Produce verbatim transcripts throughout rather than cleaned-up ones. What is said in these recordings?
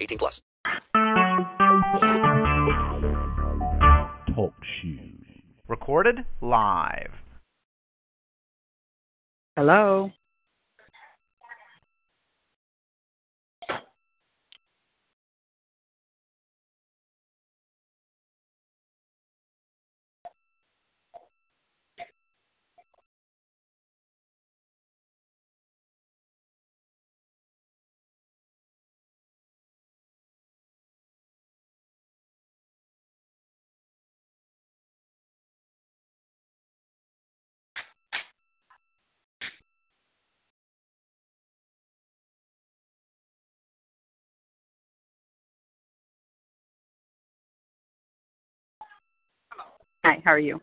eighteen plus. Talk shoes. Recorded live. Hello. Hi, how are you?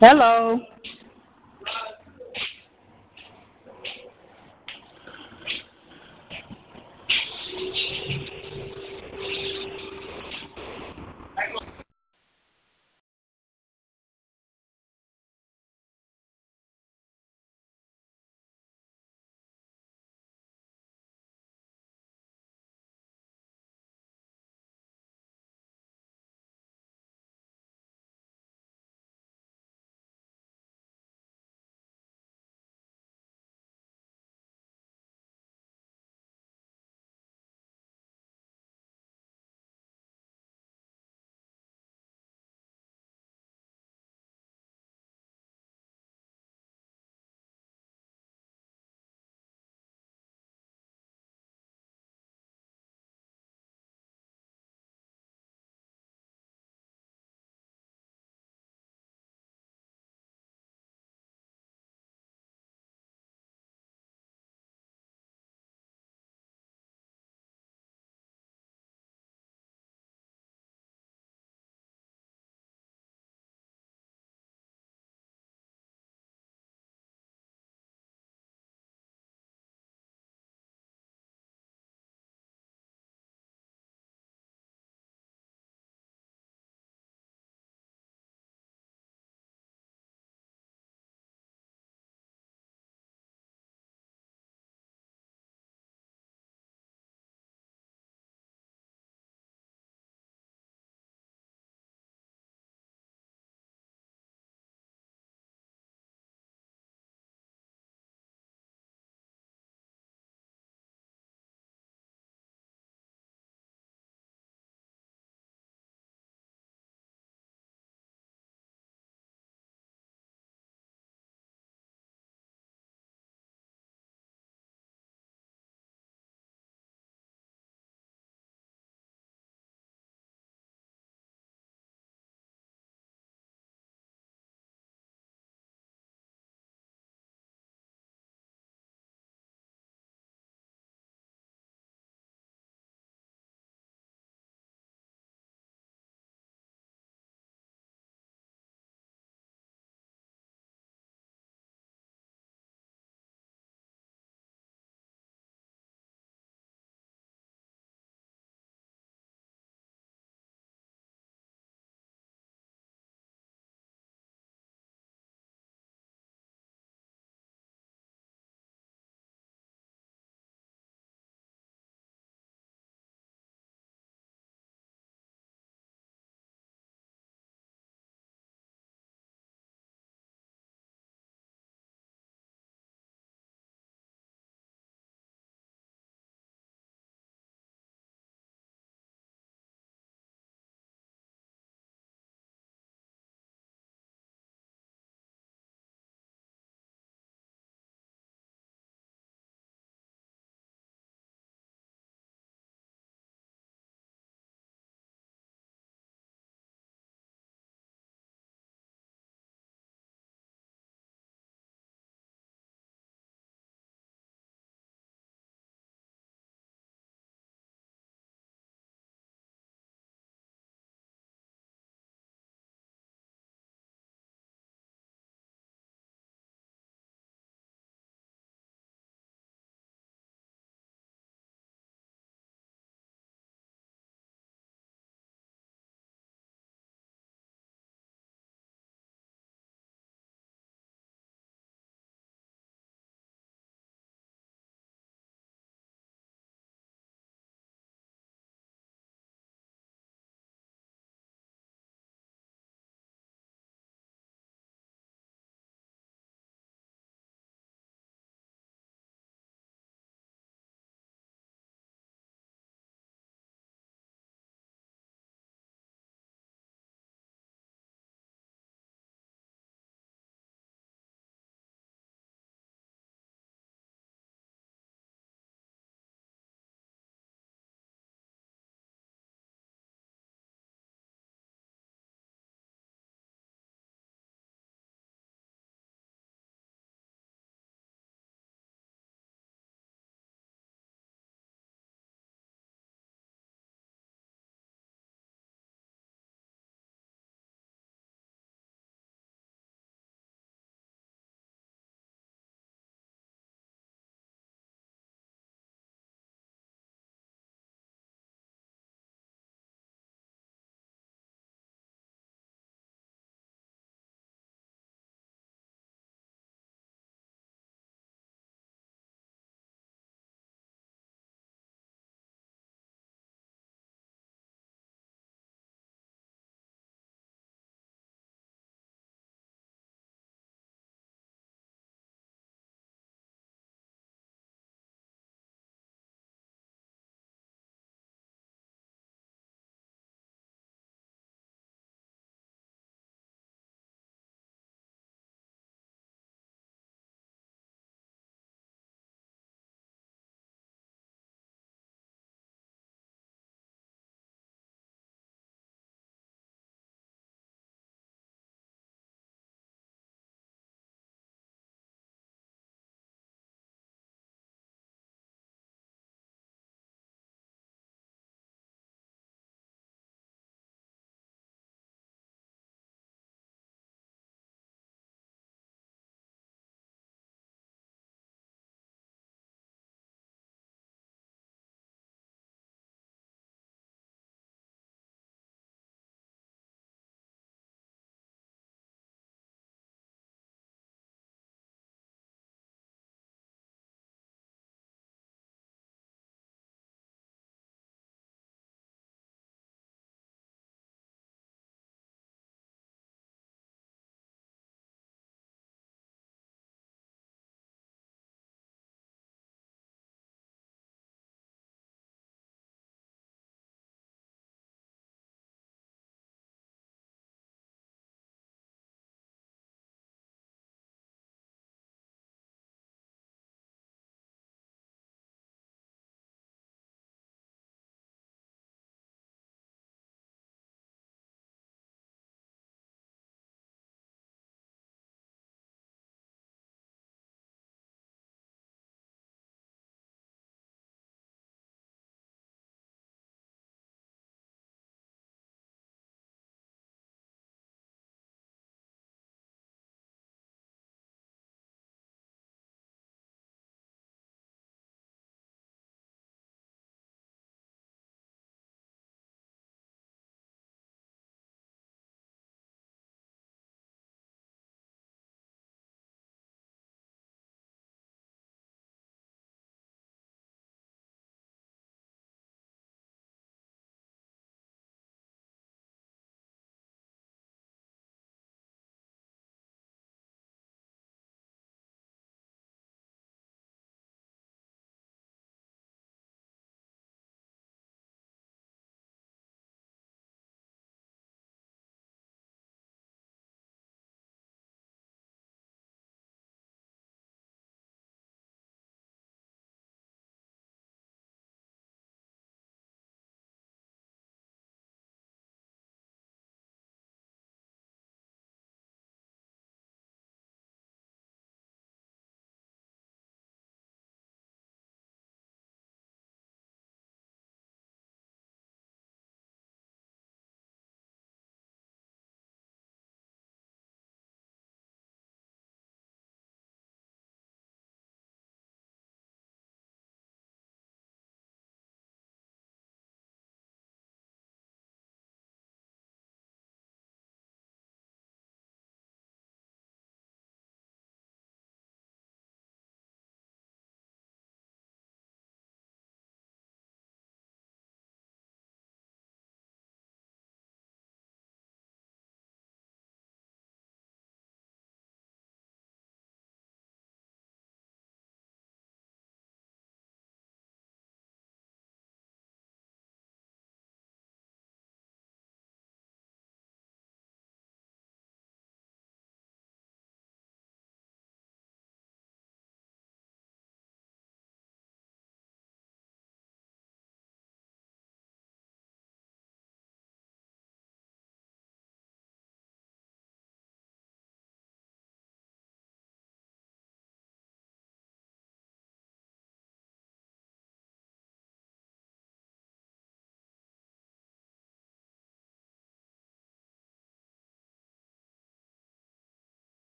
Hello.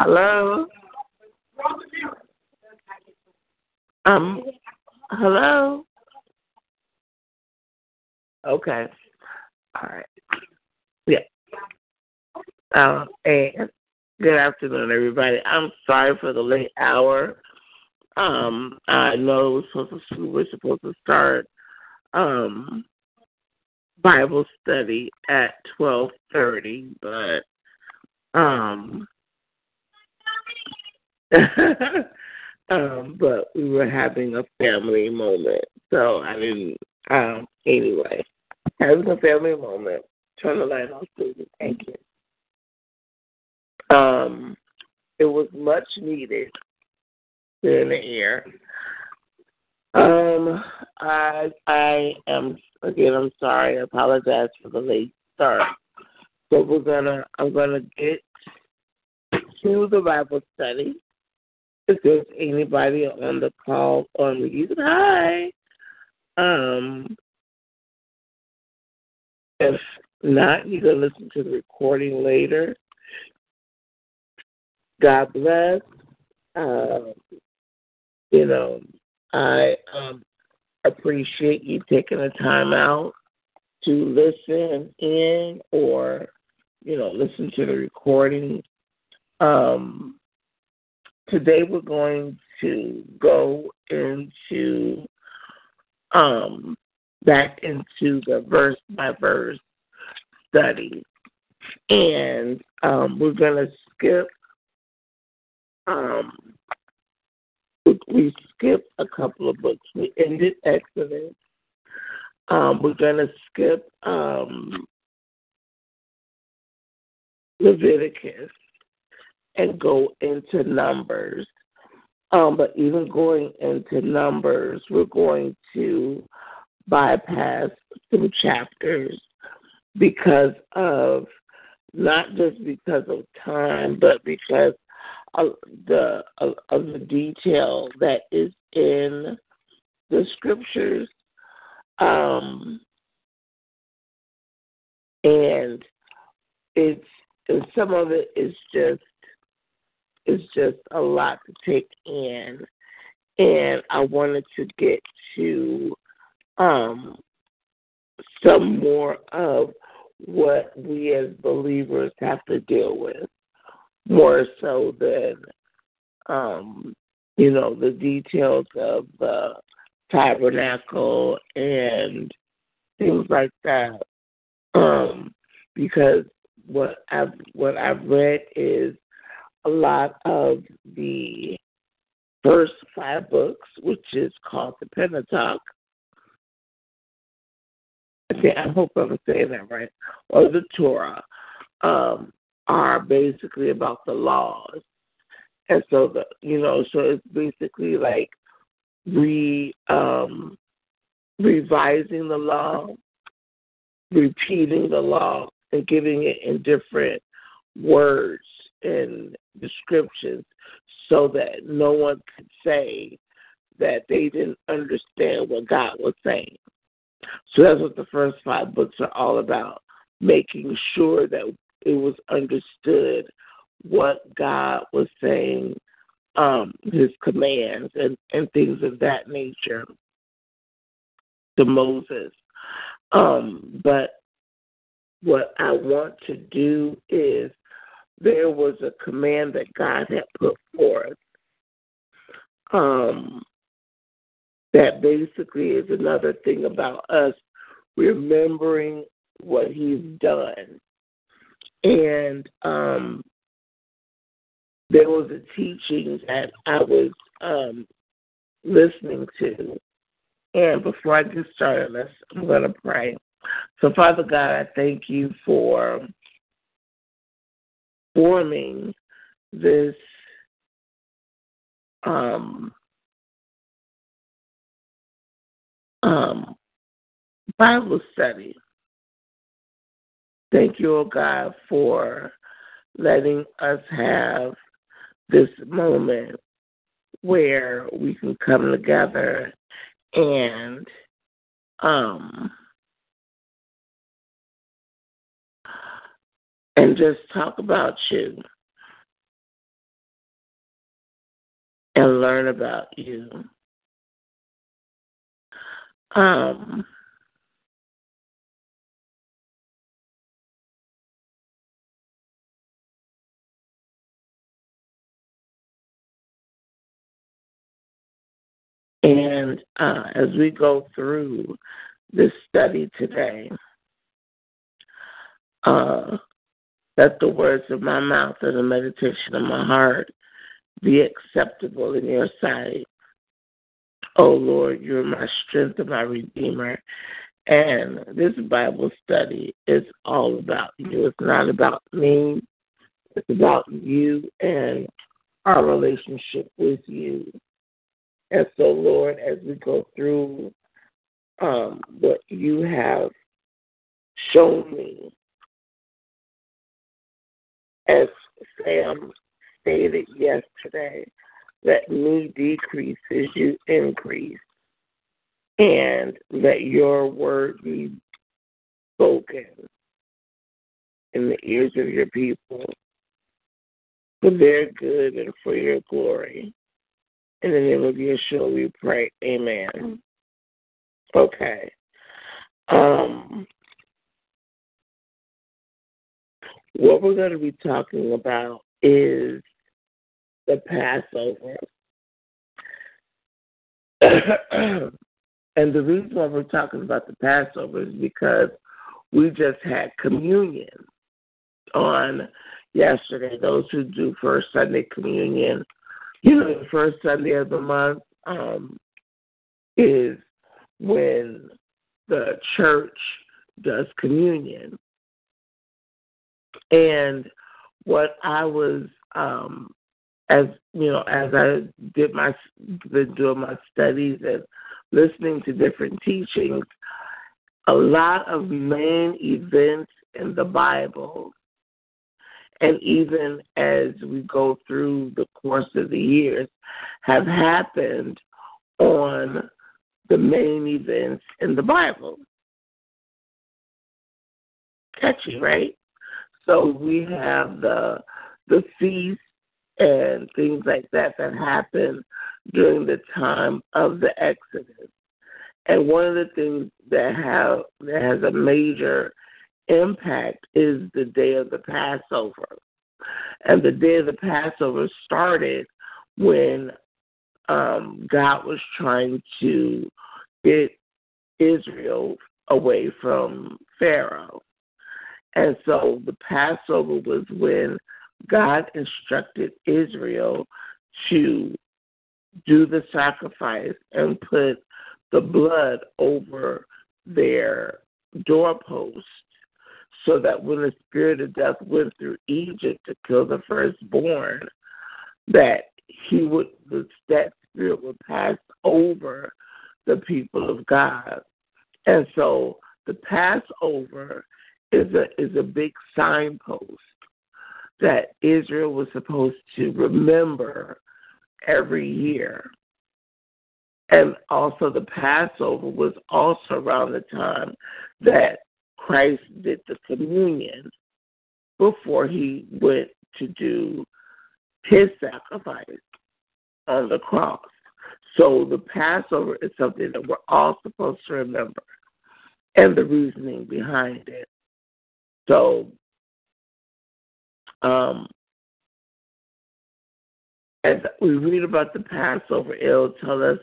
Hello. Um. Hello. Okay. All right. Yeah. Uh, and good afternoon, everybody. I'm sorry for the late hour. Um, I know we were supposed to start um, Bible study at twelve thirty, but um, um, but we were having a family moment, so I didn't. Um, anyway, having a family moment. Turn the light on, Susan. Thank you. Um, it was much needed. In the air. Um, I I am again. I'm sorry. I apologize for the late start. So we're gonna. I'm gonna get to the Bible study. If there's anybody on the call or mute, hi. Um, if not, you can listen to the recording later. God bless. Um, You know, I um, appreciate you taking the time out to listen in or, you know, listen to the recording. Um, today we're going to go into, um, back into the verse-by-verse study. And um, we're going to skip... Um, We skipped a couple of books. We ended Exodus. Um, we're going to skip um, Leviticus and go into Numbers. Um, but even going into Numbers, we're going to bypass some chapters because of, not just because of time, but because Of the of, of the detail that is in the scriptures, um, and it's and some of it is just it's just a lot to take in, and I wanted to get to um, some more of what we as believers have to deal with. More so than, um, you know, the details of the tabernacle and things like that, um, because what I've what I've read is a lot of the first five books, which is called the Pentateuch. I think I hope I'm saying that right, or the Torah. Um, are basically about the laws. And so, the you know, so it's basically like re, um, revising the law, repeating the law, and giving it in different words and descriptions so that no one could say that they didn't understand what God was saying. So that's what the first five books are all about, making sure that it was understood what God was saying, um, his commands and, and things of that nature to Moses. Um, but what I want to do is there was a command that God had put forth um, that basically is another thing about us remembering what he's done. And um, there was a teaching that I was um, listening to. And before I get started, let's, I'm going to pray. So, Father God, I thank you for forming this um, um, Bible study. Thank you, oh God, for letting us have this moment where we can come together and um, and just talk about you and learn about you. Um, and uh, as we go through this study today, uh, let the words of my mouth and the meditation of my heart be acceptable in your sight. O Lord, you're my strength and my redeemer. And this Bible study is all about you. It's not about me. It's about you and our relationship with you. And so, Lord, as we go through um, what you have shown me, as Sam stated yesterday, let me decrease as you increase, and let your word be spoken in the ears of your people for their good and for your glory. In the name of Yeshua, we pray. Amen. Okay. Um, what we're going to be talking about is the Passover. And the reason why we're talking about the Passover is because we just had communion on yesterday. Those who do First Sunday communion, you know, the first Sunday of the month um, is when the church does communion. And what I was... Um, As you know, as I did my been doing my studies and listening to different teachings, a lot of main events in the Bible, and even as we go through the course of the years, have happened on the main events in the Bible. Catchy, right? So we have the the feast and things like that that happened during the time of the Exodus. And one of the things that have that has a major impact is the day of the Passover. And the day of the Passover started when um, God was trying to get Israel away from Pharaoh. And so the Passover was when God instructed Israel to do the sacrifice and put the blood over their doorposts so that when the spirit of death went through Egypt to kill the firstborn, that he would that spirit would pass over the people of God. And so the Passover is a is a big signpost that Israel was supposed to remember every year. And also the Passover was also around the time that Christ did the communion before he went to do his sacrifice on the cross. So the Passover is something that we're all supposed to remember and the reasoning behind it. So Um, as we read about the Passover, it'll tell us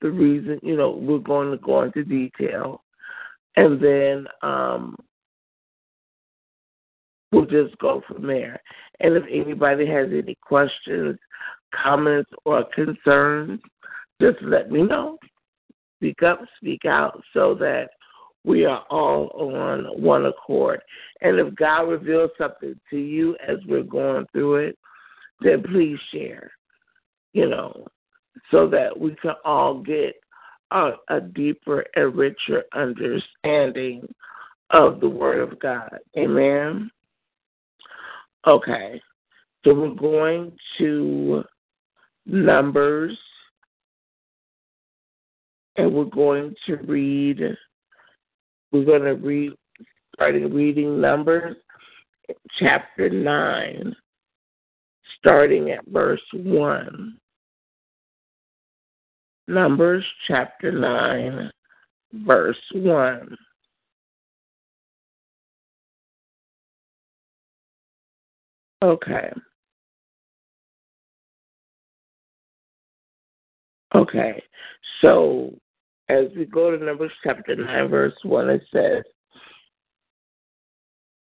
the reason, you know, we're going to go into detail. And then um, we'll just go from there. And if anybody has any questions, comments, or concerns, just let me know. Speak up, speak out, so that we are all on one accord. And if God reveals something to you as we're going through it, then please share, you know, so that we can all get a, a deeper and richer understanding of the Word of God. Amen? Okay. So we're going to Numbers, and we're going to read... We're going to read, starting reading Numbers, chapter nine, starting at verse one. Numbers chapter nine, verse one. Okay. Okay. So as we go to Numbers chapter nine, verse one, it says,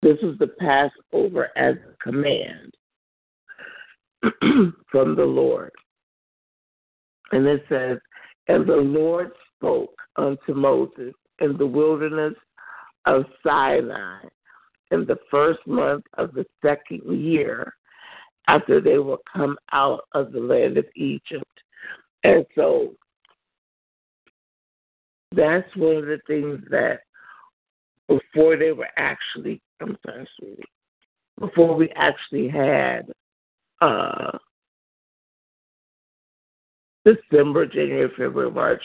this is the Passover as a command from the Lord. And it says, and the Lord spoke unto Moses in the wilderness of Sinai in the first month of the second year after they were come out of the land of Egypt. And so that's one of the things that before they were actually, I'm sorry, sweetie, before we actually had uh, December, January, February, March,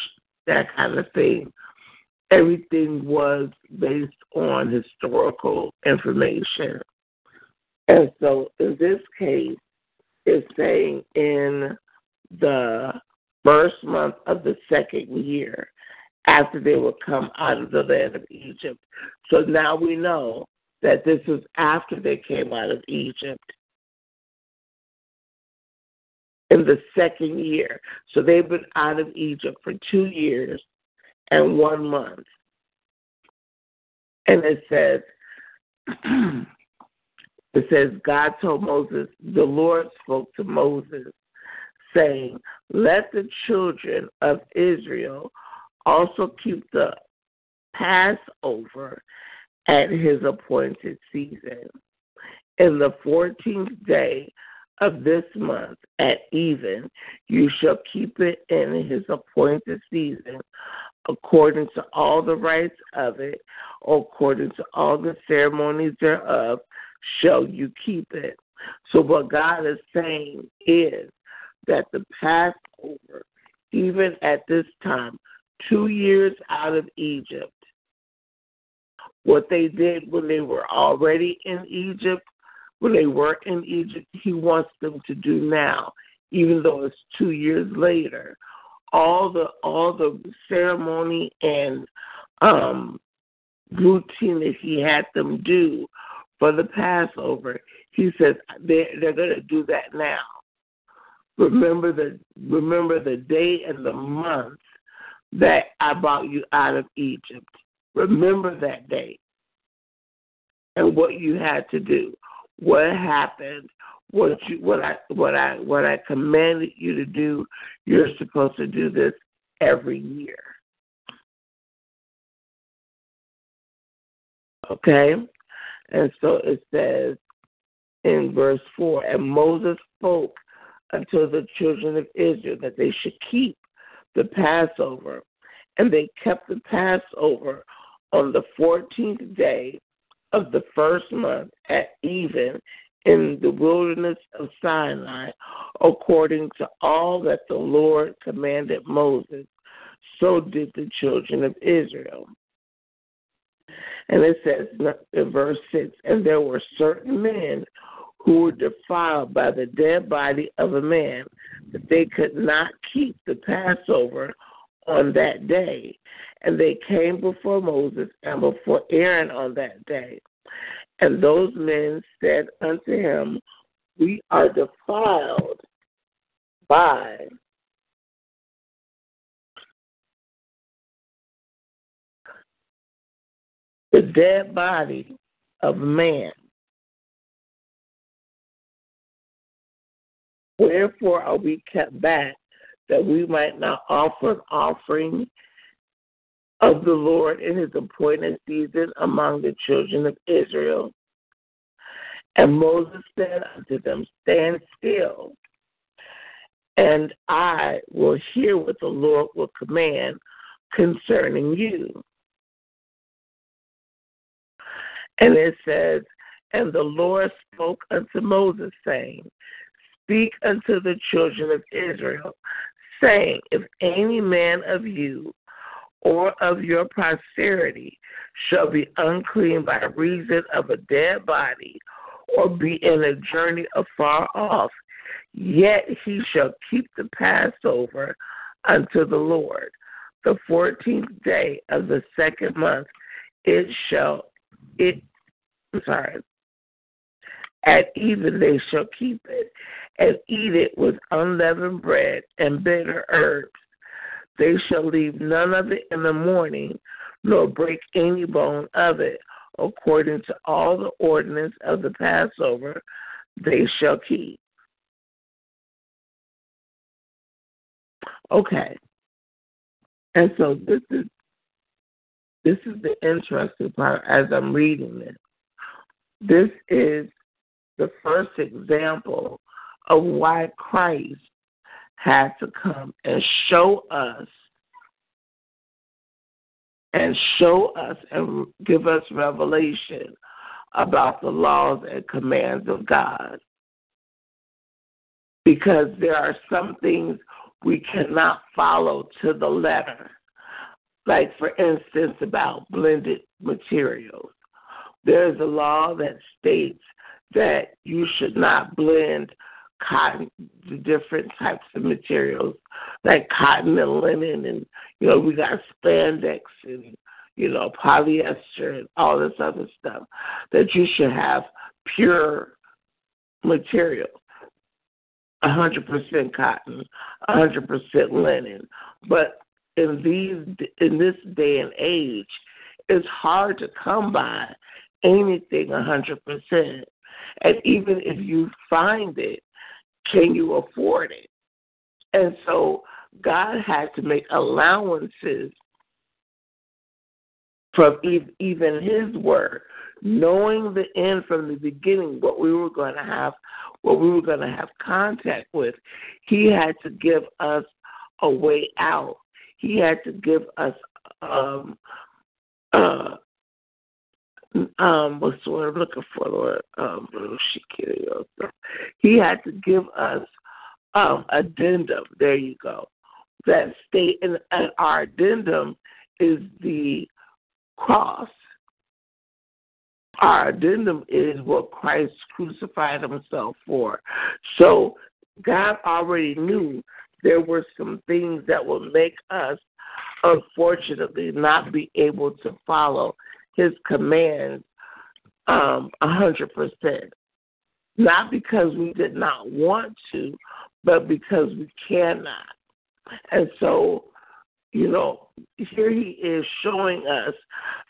that kind of thing, everything was based on historical information. And so in this case, it's saying in the first month of the second year after they were come out of the land of Egypt. So now we know that this is after they came out of Egypt in the second year. So they've been out of Egypt for two years and one month. And it says, it says, God told Moses, the Lord spoke to Moses, saying, let the children of Israel also keep the Passover at his appointed season. In the fourteenth day of this month at even, you shall keep it in his appointed season according to all the rites of it, according to all the ceremonies thereof, shall you keep it. So what God is saying is that the Passover, even at this time, two years out of Egypt, what they did when they were already in Egypt, when they were in Egypt, he wants them to do now, even though it's two years later. All the all the ceremony and um, routine that he had them do for the Passover, he says they're, they're going to do that now. Remember the remember the day and the month that I brought you out of Egypt. Remember that day and what you had to do, what happened, what you what I what I what I commanded you to do. You're supposed to do this every year. Okay? And so it says in verse four, and Moses spoke unto the children of Israel that they should keep the Passover. And they kept the Passover on the fourteenth day of the first month at even in the wilderness of Sinai, according to all that the Lord commanded Moses. So did the children of Israel. And it says in verse six, and there were certain men who were defiled by the dead body of a man, that they could not keep the Passover on that day. And they came before Moses and before Aaron on that day. And those men said unto him, we are defiled by the dead body of man. Wherefore are we kept back, that we might not offer an offering of the Lord in his appointed season among the children of Israel? And Moses said unto them, stand still, and I will hear what the Lord will command concerning you. And it says, and the Lord spoke unto Moses, saying, speak unto the children of Israel, saying, if any man of you or of your posterity shall be unclean by reason of a dead body, or be in a journey afar off, yet he shall keep the Passover unto the Lord. The fourteenth day of the second month, it shall, it, I'm sorry, at even they shall keep it, and eat it with unleavened bread and bitter herbs. They shall leave none of it in the morning, nor break any bone of it. According to all the ordinance of the Passover, they shall keep. Okay. And so this is this is the interesting part as I'm reading this. This is the first example of why Christ had to come and show us and show us and give us revelation about the laws and commands of God. Because there are some things we cannot follow to the letter. Like, for instance, about blended materials. There is a law that states that you should not blend cotton, the different types of materials, like cotton and linen, and, you know, we got spandex and, you know, polyester and all this other stuff, that you should have pure material, one hundred percent cotton, one hundred percent linen. But in these, in this day and age, it's hard to come by anything one hundred percent. And even if you find it, can you afford it? And so God had to make allowances from even his word, knowing the end from the beginning, what we were going to have, what we were going to have contact with. He had to give us a way out. He had to give us um, uh, Um, what's the word I'm looking for, Lord? Um, he had to give us um, addendum. There you go. That state, and, and our addendum is the cross. Our addendum is what Christ crucified himself for. So God already knew there were some things that would make us, unfortunately, not be able to follow his commands um, one hundred percent. Not because we did not want to, but because we cannot. And so, you know, here he is showing us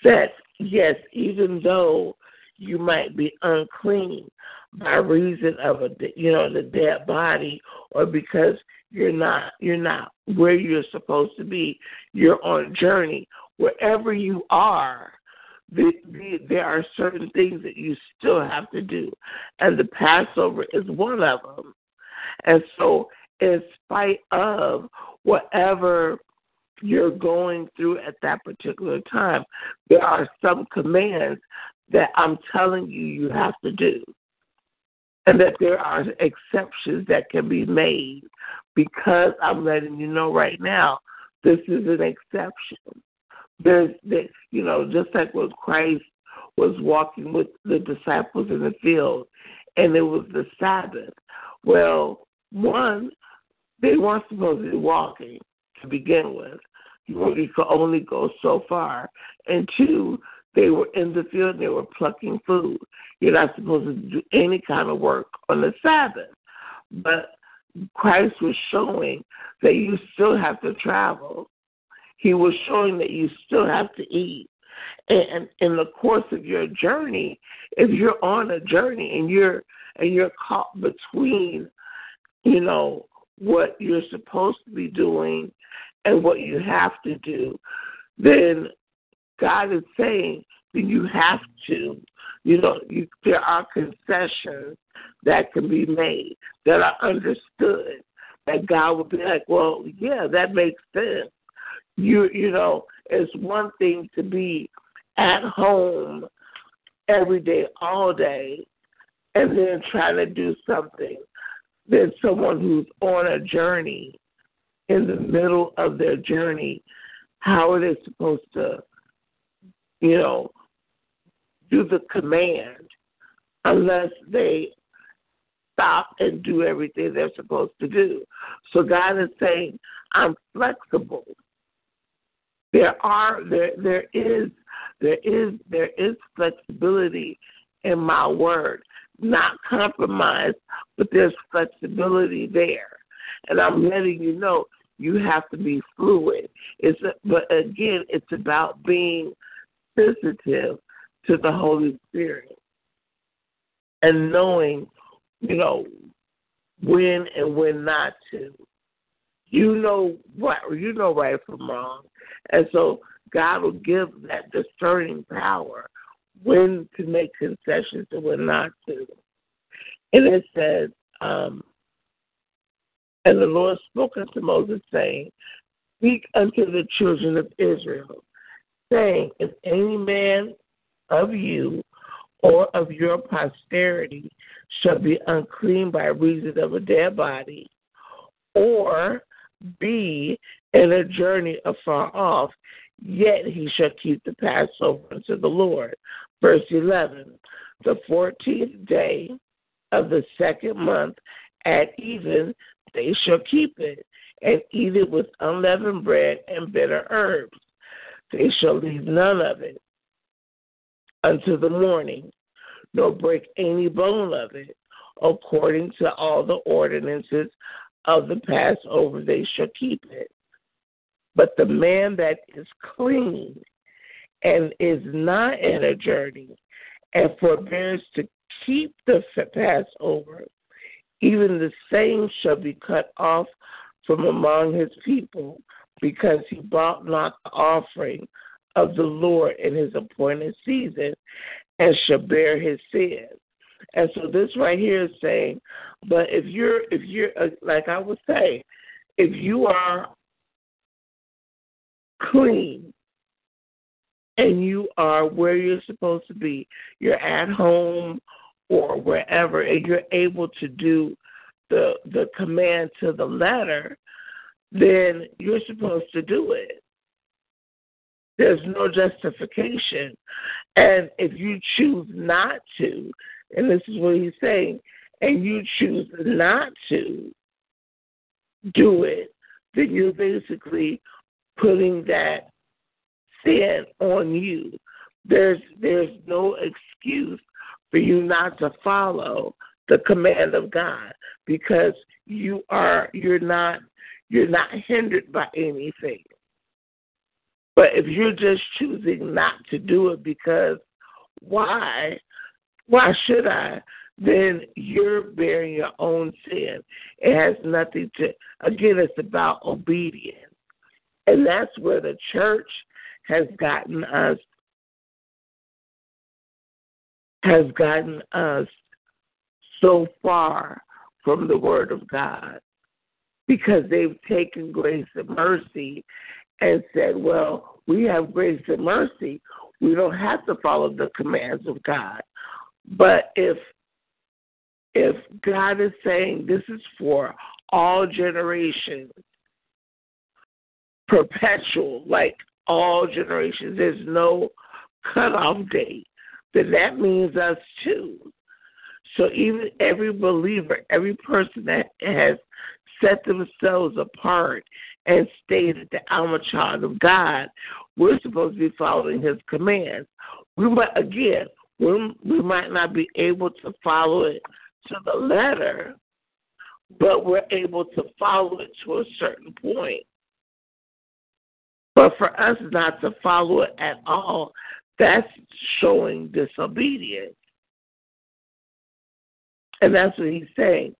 that, yes, even though you might be unclean by reason of, a, you know, the dead body, or because you're not, you're not where you're supposed to be, you're on a journey, wherever you are, The, the, there are certain things that you still have to do, and the Passover is one of them. And so in spite of whatever you're going through at that particular time, there are some commands that I'm telling you you have to do, and that there are exceptions that can be made, because I'm letting you know right now this is an exception. There's, there, you know, just like when Christ was walking with the disciples in the field and it was the Sabbath. Well, one, they weren't supposed to be walking to begin with. You, you could only go so far. And two, they were in the field and they were plucking food. You're not supposed to do any kind of work on the Sabbath. But Christ was showing that you still have to travel. He was showing that you still have to eat. And in the course of your journey, if you're on a journey and you're and you're caught between, you know, what you're supposed to be doing and what you have to do, then God is saying that you have to, you know, you, there are concessions that can be made that are understood, that God would be like, well, yeah, that makes sense. You you know, it's one thing to be at home every day, all day, and then try to do something. There's someone who's on a journey, in the middle of their journey, how are they supposed to, you know, do the command unless they stop and do everything they're supposed to do. So God is saying, I'm flexible. There are there there is there is there is flexibility in my word. Not compromise, but there's flexibility there. And I'm letting you know you have to be fluid. It's a, but again, it's about being sensitive to the Holy Spirit and knowing, you know, when and when not to. You know what you know right from wrong. And so God will give that discerning power when to make concessions and when not to. And it says, um, and the Lord spoke unto Moses, saying, speak unto the children of Israel, saying, if any man of you or of your posterity shall be unclean by reason of a dead body, or be in a journey afar off, yet he shall keep the Passover unto the Lord. Verse eleven, the fourteenth day of the second month at even they shall keep it, and eat it with unleavened bread and bitter herbs. They shall leave none of it unto the morning, nor break any bone of it. According to all the ordinances of the Passover, they shall keep it. But the man that is clean and is not in a journey and forbears to keep the Passover, even the same shall be cut off from among his people, because he brought not the offering of the Lord in his appointed season, and shall bear his sins. And so this right here is saying, but if you're, if you're, like I would say, if you are clean and you are where you're supposed to be, you're at home or wherever, and you're able to do the the command to the letter, then you're supposed to do it. There's no justification. And if you choose not to, and this is what he's saying, and you choose not to do it, then you're basically putting that sin on you. There's there's no excuse for you not to follow the command of God, because you are you're not you're not hindered by anything. But if you're just choosing not to do it because why why should I? Then you're bearing your own sin. It has nothing to, again, it's about obedience. And that's where the church has gotten us, has gotten us so far from the Word of God, because they've taken grace and mercy and said, well, we have grace and mercy. We don't have to follow the commands of God. But if if God is saying this is for all generations, perpetual, like all generations, there's no cutoff date, then that means us too. So even every believer, every person that has set themselves apart and stated that I'm a child of God, we're supposed to be following his commands. We might, again, we, we might not be able to follow it to the letter, but we're able to follow it to a certain point. But for us not to follow it at all, that's showing disobedience. And that's what he's saying.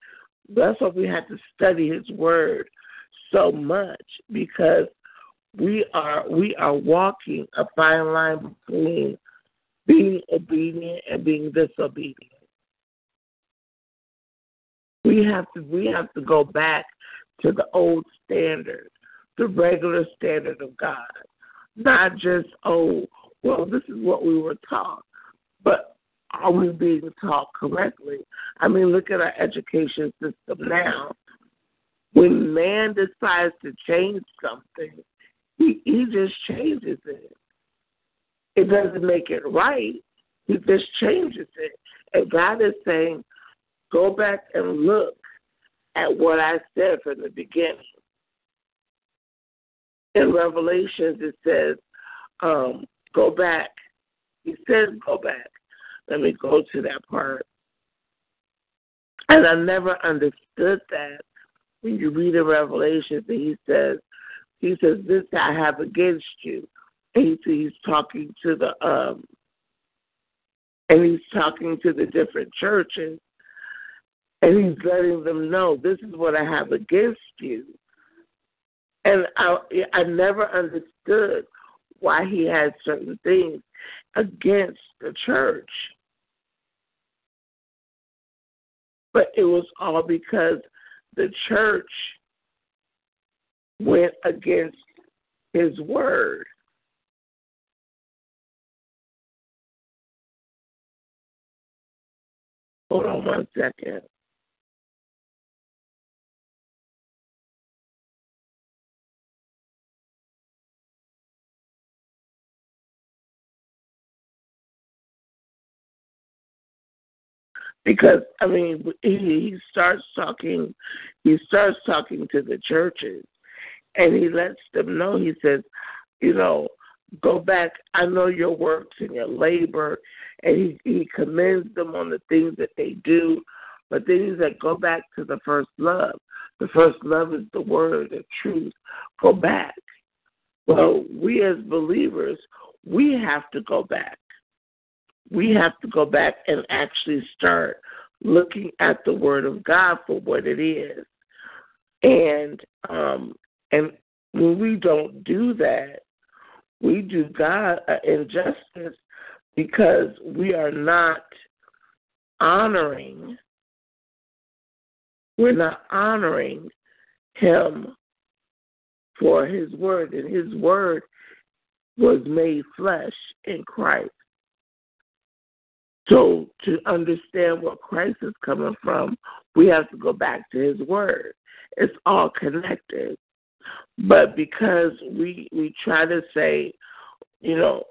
That's why we have to study his word so much, because we are we are walking a fine line between being obedient and being disobedient. We have to we have to go back to the old standard, the regular standard of God, not just, oh, well, this is what we were taught, but are we being taught correctly? I mean, look at our education system now. When man decides to change something, he, he just changes it. It doesn't make it right. He just changes it. And God is saying, Go back and look at what I said from the beginning. In Revelations, it says, um, go back. He says, go back. Let me go to that part. And I never understood that when you read in Revelations, and he says, he says, this I have against you. And he, he's talking to the, um, and he's talking to the different churches, and he's letting them know, this is what I have against you. And I, I never understood why he had certain things against the church. But it was all because the church went against his word. Hold on one second. Because, I mean, he, he starts talking, he starts talking to the churches, and he lets them know, he says, you know, go back, I know your works and your labor, and he, he commends them on the things that they do, but then he said, go back to the first love. The first love is the word, the truth. Go back. Well, we as believers, we have to go back. We have to go back and actually start looking at the Word of God for what it is. And um, and when we don't do that, we do God an injustice because we are not honoring, we're not honoring Him for His Word. And His Word was made flesh in Christ. So to understand what Christ is coming from, we have to go back to his word. It's all connected. But because we we try to say, you know,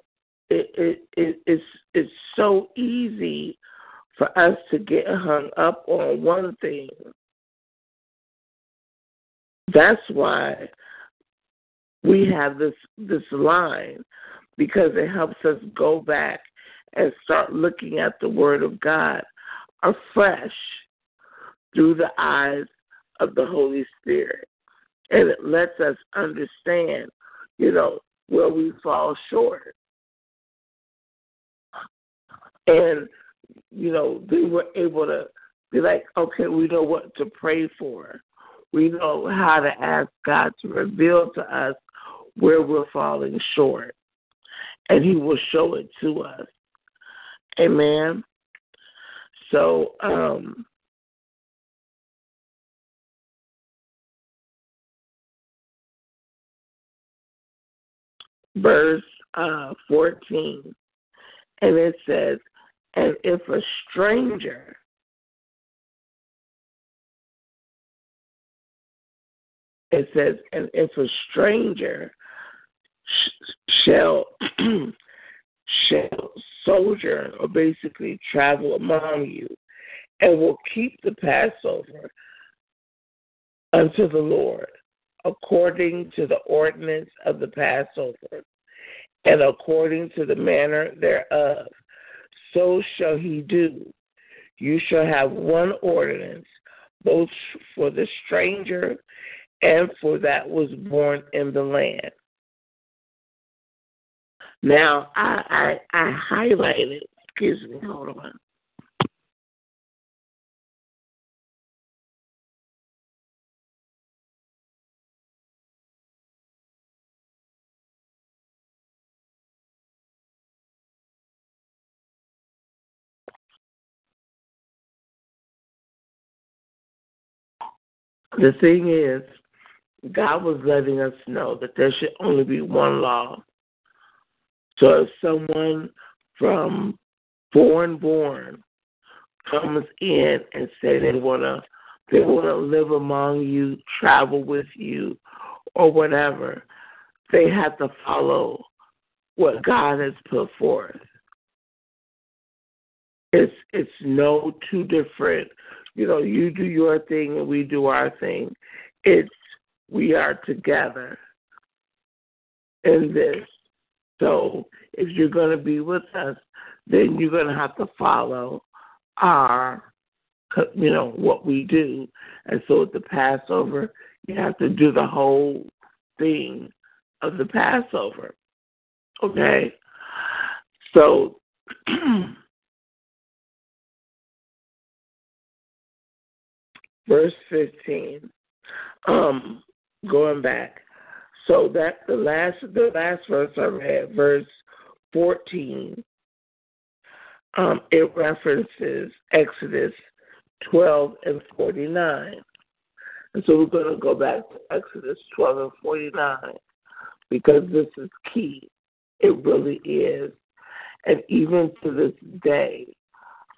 it, it, it it's it's so easy for us to get hung up on one thing. That's why we have this this line, because it helps us go back and start looking at the Word of God afresh through the eyes of the Holy Spirit. And it lets us understand, you know, where we fall short. And, you know, we were able to be like, okay, we know what to pray for. We know how to ask God to reveal to us where we're falling short. And He will show it to us. Amen. So, um, verse uh, fourteen, and it says, and if a stranger it says, and if a stranger sh- shall shall sojourn, or basically travel among you, and will keep the Passover unto the Lord, according to the ordinance of the Passover, and according to the manner thereof. So shall he do. You shall have one ordinance, both for the stranger and for that was born in the land. Now, I, I, I highlighted, excuse me, hold on. The thing is, God was letting us know that there should only be one law. So if someone from foreign born comes in and say they wanna they wanna live among you, travel with you, or whatever, they have to follow what God has put forth. It's it's no two different you know, you do your thing and we do our thing. It's we are together in this. So if you're going to be with us, then you're going to have to follow our, you know, what we do. And so at the Passover, you have to do the whole thing of the Passover. Okay? So verse fifteen, um, going back. So that the last the last verse I read, verse fourteen, um, it references Exodus twelve and forty nine. And so we're gonna go back to Exodus twelve and forty nine because this is key. It really is. And even to this day,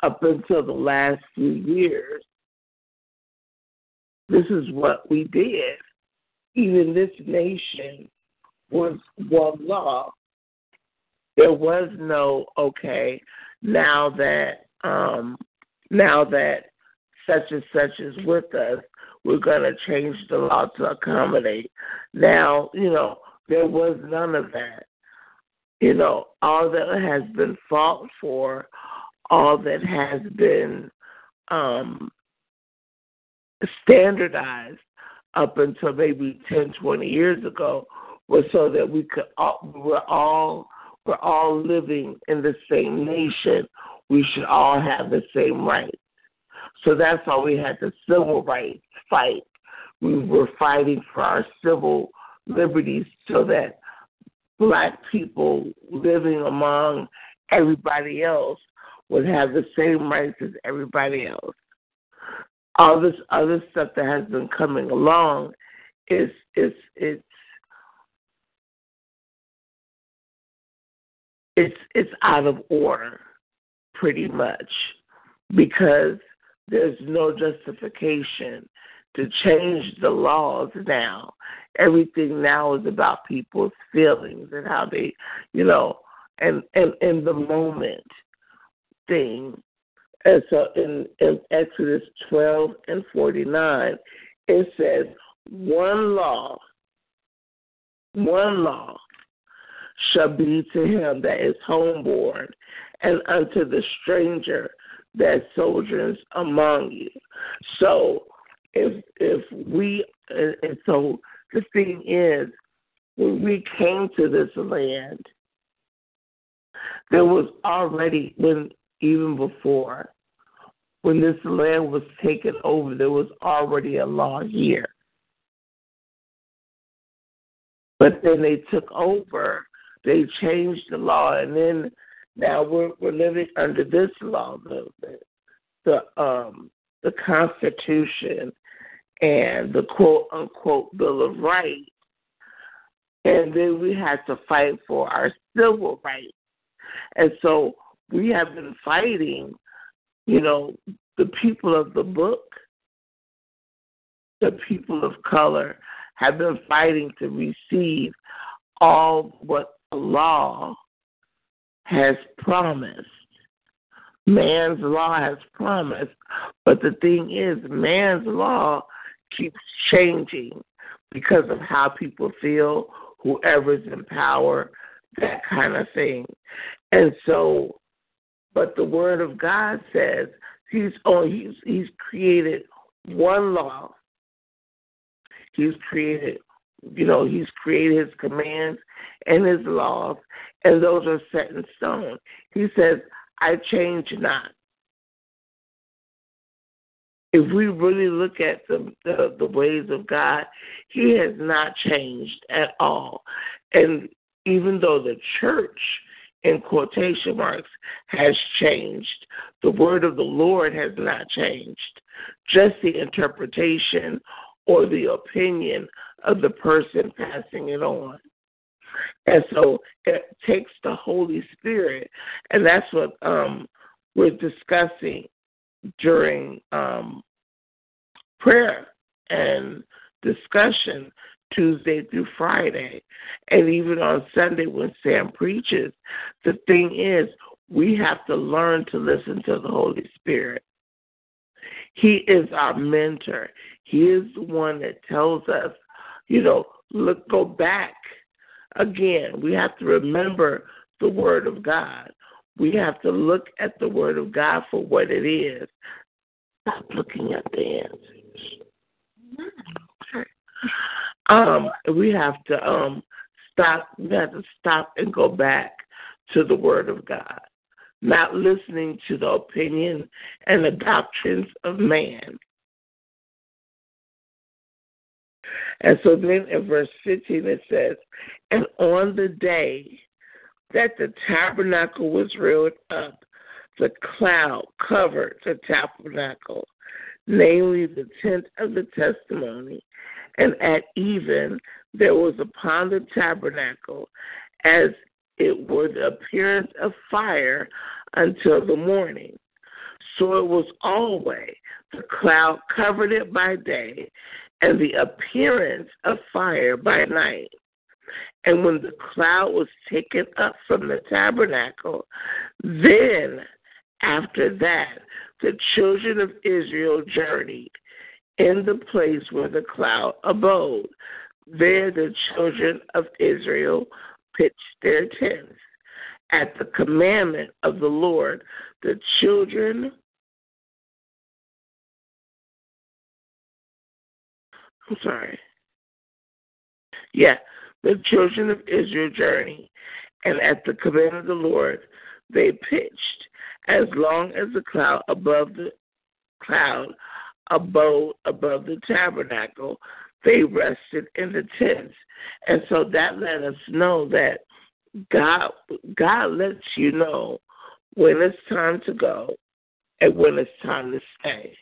up until the last few years, this is what we did. Even this nation was one law. There was no, okay, now that um, now that such and such is with us, we're going to change the law to accommodate. Now, you know, there was none of that. You know, all that has been fought for, all that has been um, standardized up until maybe ten, twenty years ago was so that we could all, we're all we're all living in the same nation. We should all have the same rights. So that's why we had the civil rights fight. We were fighting for our civil liberties so that Black people living among everybody else would have the same rights as everybody else. All this other stuff that has been coming along is it's it's it's it's out of order, pretty much, because there's no justification to change the laws now. Everything now is about people's feelings and how they, you know, and and, and the moment thing. And so in, in Exodus twelve and forty-nine, it says, one law, one law shall be to him that is homeborn and unto the stranger that sojourns among you. So if if we, and so the thing is, when we came to this land, there was already, when even before, when this land was taken over, there was already a law here. But then they took over, they changed the law, and then now we're, we're living under this law, the the, um, the Constitution and the quote-unquote Bill of Rights. And then we had to fight for our civil rights. And so we have been fighting, you know, the people of the book, the people of color have been fighting to receive all what the law has promised. Man's law has promised. But the thing is, man's law keeps changing because of how people feel, whoever's in power, that kind of thing. And so, but the Word of God says He's oh, He's He's created one law. He's created, you know, He's created His commands and His laws, and those are set in stone. He says, "I change not." If we really look at the, the the ways of God, He has not changed at all. And even though the church, in quotation marks, has changed, the word of the Lord has not changed. Just the interpretation or the opinion of the person passing it on. And so it takes the Holy Spirit, and that's what um, we're discussing during um, prayer and discussion Tuesday through Friday, and even on Sunday when Sam preaches. The thing is, we have to learn to listen to the Holy Spirit. He is our mentor. He is the one that tells us, you know, look, go back. Again, we have to remember the Word of God. We have to look at the Word of God for what it is. Stop looking at the answers. Okay. Um, we have to um, stop. We have to stop and go back to the Word of God, not listening to the opinion and the doctrines of man. And so then in verse fifteen it says, and on the day that the tabernacle was reared up, the cloud covered the tabernacle, namely the tent of the testimony. And at even there was upon the tabernacle as it were the appearance of fire until the morning. So it was always the cloud covered it by day, and the appearance of fire by night. And when the cloud was taken up from the tabernacle, then after that the children of Israel journeyed in the place where the cloud abode. There the children of Israel pitched their tents. At the commandment of the Lord, the children I'm sorry. Yeah, the children of Israel journey, and at the command of the Lord, they pitched as long as the cloud above the cloud abode above the tabernacle. They rested in the tents, and so that let us know that God God lets you know when it's time to go and when it's time to stay.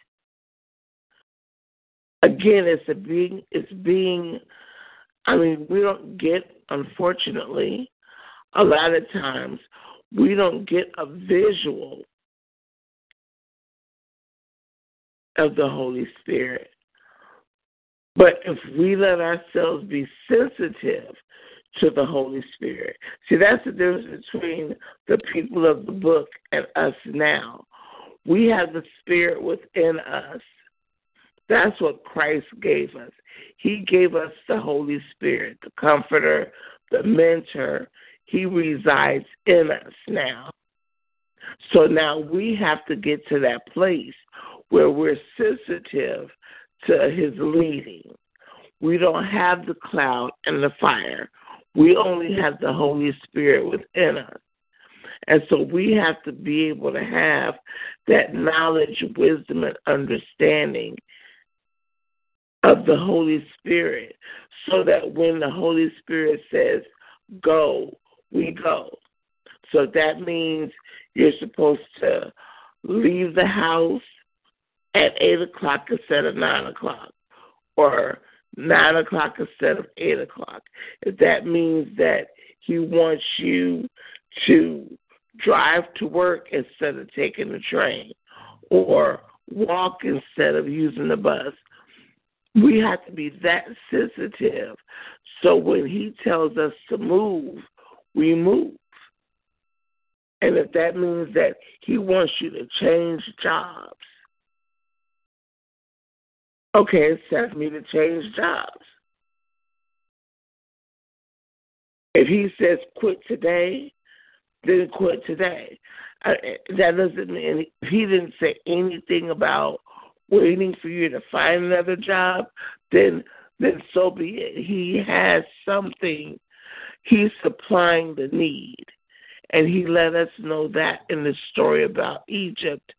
Again, it's a being, it's being, I mean, we don't get, unfortunately, a lot of times, we don't get a visual of the Holy Spirit. But if we let ourselves be sensitive to the Holy Spirit, see, that's the difference between the people of the book and us now. We have the Spirit within us. That's what Christ gave us. He gave us the Holy Spirit, the Comforter, the Mentor. He resides in us now. So now we have to get to that place where we're sensitive to His leading. We don't have the cloud and the fire. We only have the Holy Spirit within us. And so we have to be able to have that knowledge, wisdom, and understanding of the Holy Spirit, so that when the Holy Spirit says, go, we go. So that means you're supposed to leave the house at eight o'clock instead of nine o'clock, or nine o'clock instead of eight o'clock. If that means that He wants you to drive to work instead of taking the train, or walk instead of using the bus, we have to be that sensitive, so when He tells us to move, we move. And if that means that He wants you to change jobs, okay, it's time for me to change jobs. If He says quit today, then quit today. That doesn't mean He didn't say anything about waiting for you to find another job, then then so be it. He has something. He's supplying the need. And He let us know that in the story about Egypt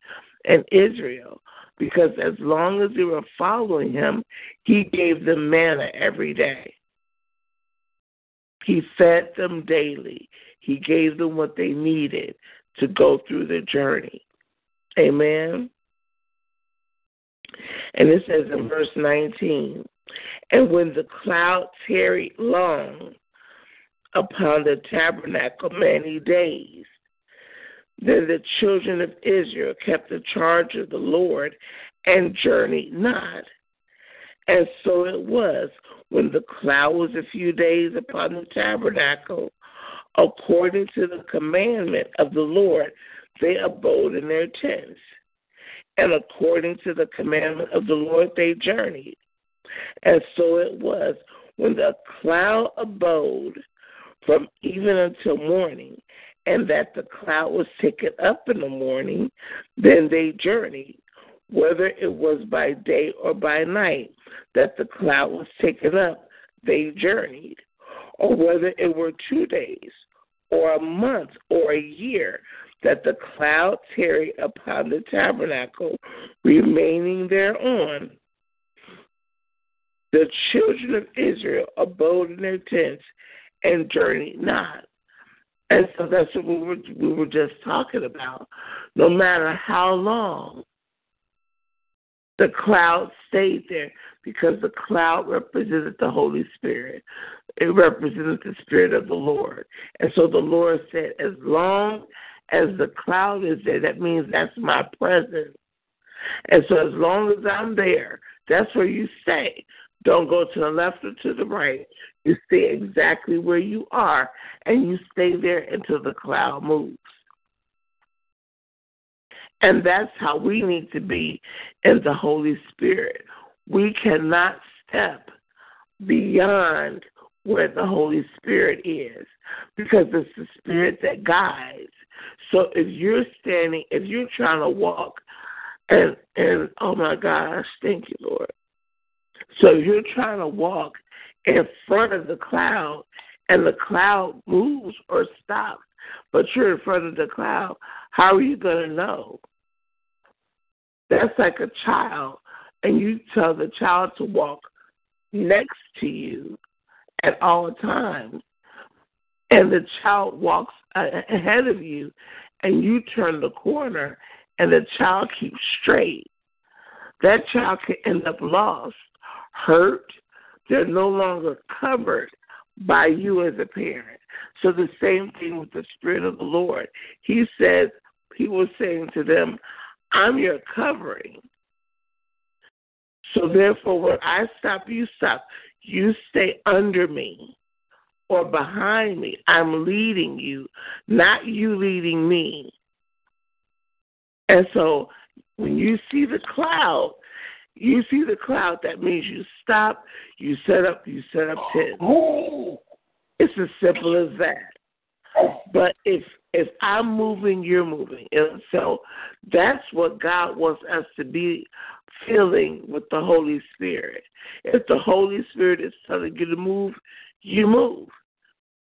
and Israel, because as long as they were following Him, He gave them manna every day. He fed them daily. He gave them what they needed to go through their journey. Amen? And it says in verse nineteen, and when the cloud tarried long upon the tabernacle many days, then the children of Israel kept the charge of the Lord and journeyed not. And so it was, when the cloud was a few days upon the tabernacle, according to the commandment of the Lord, they abode in their tents. and according to the commandment of the Lord they journeyed. And so it was, when the cloud abode from even until morning, and that the cloud was taken up in the morning, then they journeyed, whether it was by day or by night, that the cloud was taken up, they journeyed, or whether it were two days, or a month, or a year, that the cloud tarried upon the tabernacle, remaining thereon. The children of Israel abode in their tents and journeyed not. And so that's what we were, we were just talking about. No matter how long, the cloud stayed there, because the cloud represented the Holy Spirit. It represented the Spirit of the Lord. And so the Lord said, as long as the cloud is there, that means that's my presence. And so as long as I'm there, that's where you stay. Don't go to the left or to the right. You stay exactly where you are, and you stay there until the cloud moves. And that's how we need to be in the Holy Spirit. We cannot step beyond where the Holy Spirit is, because it's the Spirit that guides. So if you're standing, if you're trying to walk, and, and oh my gosh, thank you, Lord. So if you're trying to walk in front of the cloud, and the cloud moves or stops, but you're in front of the cloud, how are you going to know? That's like a child, and you tell the child to walk next to you at all times, and the child walks ahead of you, and you turn the corner, and the child keeps straight. That child can end up lost, hurt. They're no longer covered by you as a parent. So the same thing with the Spirit of the Lord. He said, he was saying to them, I'm your covering. So therefore, when I stop, you stop. You stay under me or behind me. I'm leading you, not you leading me. And so when you see the cloud, you see the cloud, that means you stop, you set up, you set up tents. It's as simple as that. But if if I'm moving, you're moving. And so that's what God wants us to be feeling with the Holy Spirit. If the Holy Spirit is telling you to move, you move.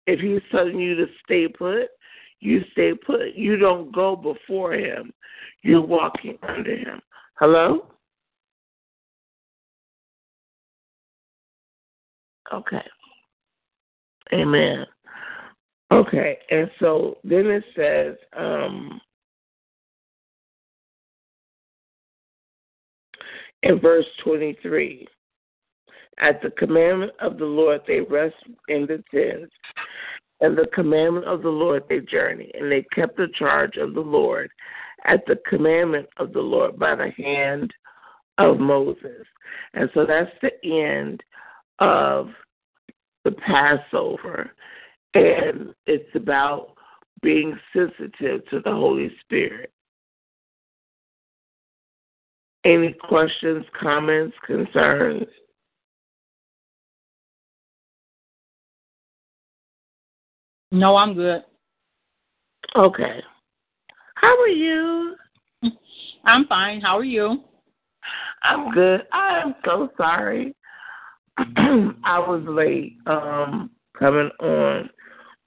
If he's telling you to stay put, you stay put. You don't go before him. You're walking under him. Hello? Okay. Amen. Okay. And so then it says, um, in verse twenty-three, at the commandment of the Lord they rest in the tents, and the commandment of the Lord they journey, and they kept the charge of the Lord at the commandment of the Lord by the hand of Moses. And so that's the end of the Passover, and it's about being sensitive to the Holy Spirit. Any questions, comments, concerns? No, I'm good. Okay. How are you? I'm fine. How are you? I'm good. I am so sorry. I was late um, coming on.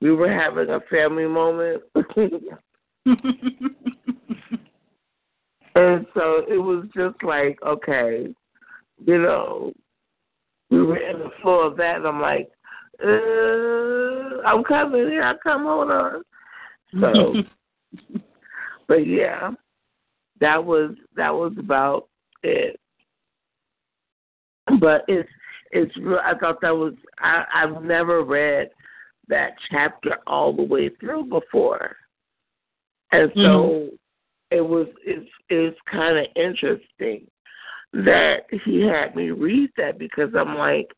We were having a family moment. And so it was just like, okay, you know, we were in the flow of that, and I'm like, uh, I'm coming, here I come, hold on. So, but yeah, that was that was about it. But it's It's real. I thought that was, I, I've never read that chapter all the way through before. And so mm-hmm. it was, it's, it's kind of interesting that he had me read that, because I'm like,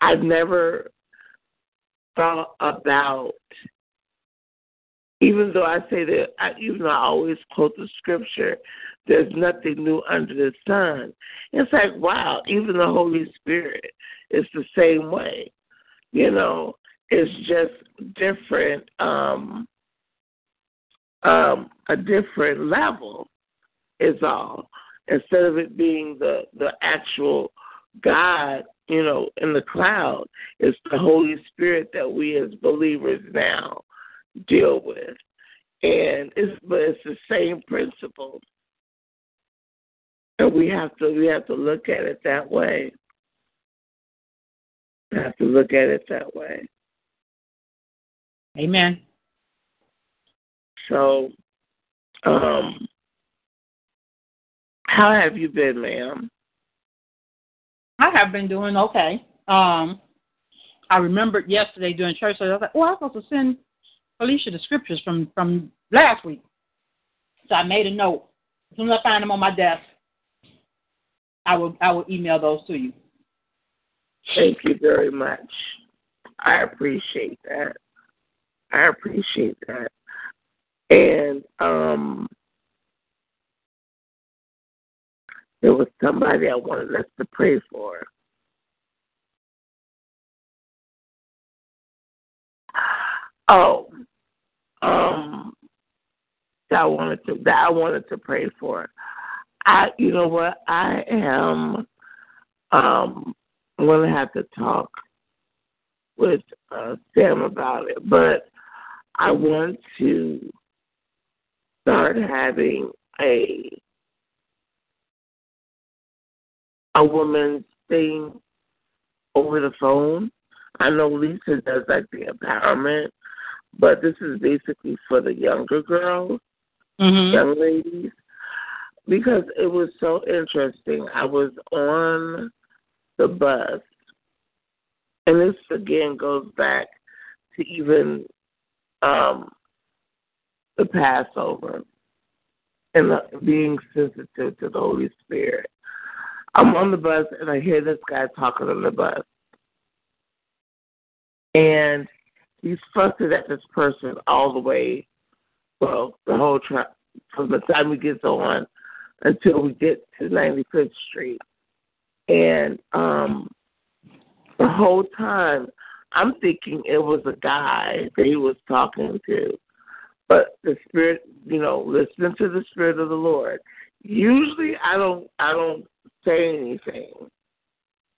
I've never thought about, even though I say that, I, even though I always quote the scripture, There's nothing new under the sun. It's like, wow, even the Holy Spirit is the same way. You know, it's just different, um, um, a different level is all. Instead of it being the, the actual God, you know, in the cloud, it's the Holy Spirit that we as believers now deal with. And it's, but it's the same principle. And we have to we have to look at it that way. We have to look at it that way. Amen. So, um, how have you been, ma'am? I have been doing okay. Um, I remembered yesterday during church, so I was like, oh, I was supposed to send Alicia the scriptures from, from last week. So I made a note. As soon as I find them on my desk, I will I will email those to you. Thank you very much. I appreciate that. I appreciate that. And um, there was somebody I wanted us to pray for. Oh, um, that I wanted to that I wanted to pray for. I, you know what, I am um, going to have to talk with uh, Sam about it, but I want to start having a a woman's thing over the phone. I know Lisa does like the empowerment, but this is basically for the younger girls, mm-hmm. young ladies. Because it was so interesting. I was on the bus, and this, again, goes back to even um, the Passover and the, being sensitive to the Holy Spirit. I'm on the bus, and I hear this guy talking on the bus. And he's fussing at this person all the way, well, the whole trip, from the time he gets on until we get to ninety-fifth Street. And um, the whole time, I'm thinking it was a guy that he was talking to. But the Spirit, you know, listening to the Spirit of the Lord. Usually I don't I don't say anything.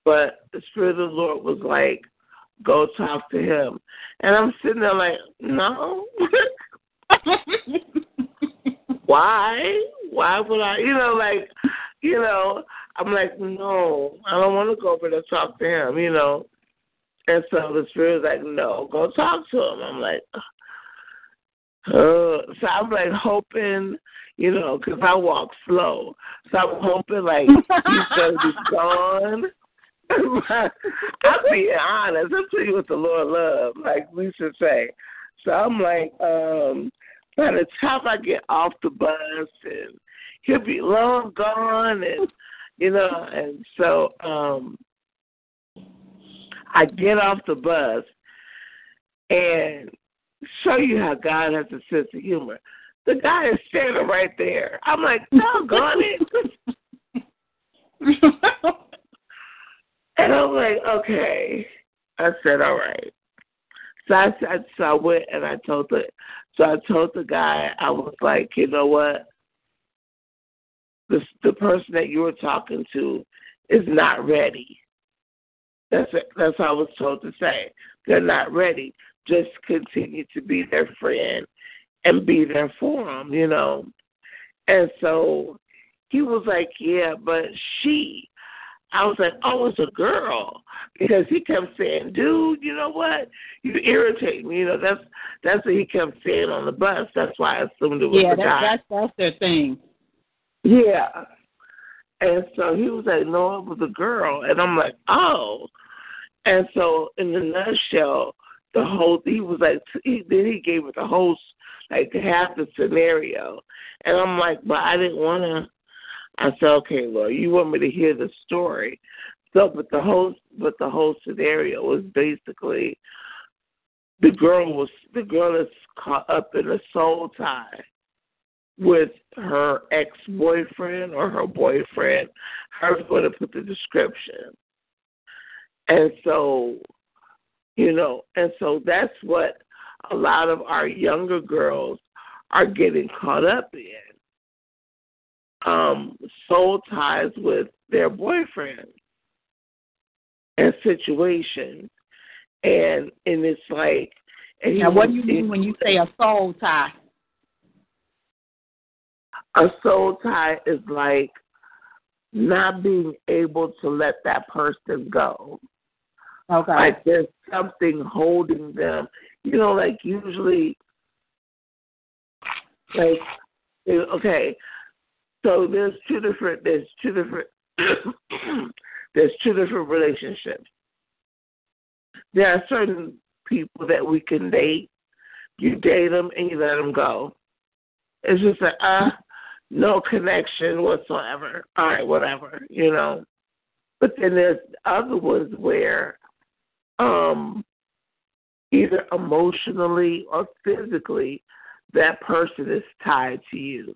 But the Spirit of the Lord was like, go talk to him. And I'm sitting there like, no. Why? Why would I, you know, like, you know, I'm like, no, I don't want to go over there and talk to him, you know. And so the Spirit was like, no, go talk to him. I'm like, oh. So I'm like hoping, you know, because I walk slow. So I'm hoping, like, he's going to be gone. I'm being honest. I'm telling you what the Lord loves, like we should say. So I'm like, um, by the time I get off the bus, and he'll be long gone, and you know, and so um, I get off the bus and show you how God has a sense of humor. The guy is standing right there. I'm like, doggone it. And I'm like, okay. I said, all right. So I, so I went and I told the so I told the guy, I was like, you know what? The the person that you were talking to is not ready. That's it. That's what I was told to say. They're not ready. Just continue to be their friend and be there for them, you know. And so he was like, yeah, but she. I was like, oh, it's a girl, because he kept saying, dude, you know what? You irritate me. You know, that's that's what he kept saying on the bus. That's why I assumed it was yeah, a that, guy. Yeah, that's, that's their thing. Yeah. And so he was like, no, it was a girl. And I'm like, oh. And so in a nutshell, the whole, he was like, he, then he gave it the whole, like half the scenario. And I'm like, but I didn't want to. I said, okay, Lord, you want me to hear the story. So, but the whole, but the whole scenario was basically the girl was the girl is caught up in a soul tie, with her ex-boyfriend or her boyfriend, her's going to put the description. And so, you know, and so that's what a lot of our younger girls are getting caught up in. Um, soul ties with their boyfriend and situation. And and it's like... And now, what do you mean when you say a soul tie? A soul tie is like not being able to let that person go. Okay. Like there's something holding them. You know, like usually, like, okay, so there's two different, there's two different, there's two different relationships. There are certain people that we can date. You date them and you let them go. It's just like, uh, no connection whatsoever. All right, whatever, you know. But then there's other ones where um, either emotionally or physically that person is tied to you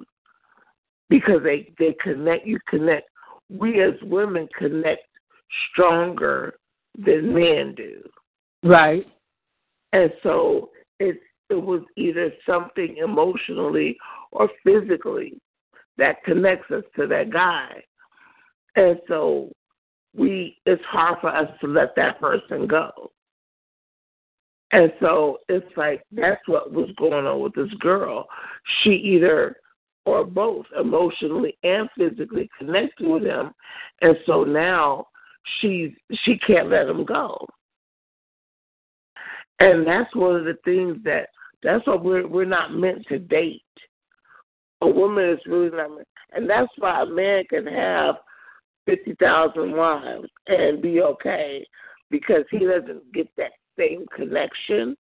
because they, they connect, you connect. We as women connect stronger than men do. Right. And so it's, it was either something emotionally or physically that connects us to that guy. And so we, it's hard for us to let that person go. And so it's like that's what was going on with this girl. She either or both emotionally and physically connected with him, and so now she's she can't let him go. And that's one of the things that that's what we're we're not meant to date. A woman is really not meant, and that's why a man can have fifty thousand wives and be okay because he doesn't get that same connection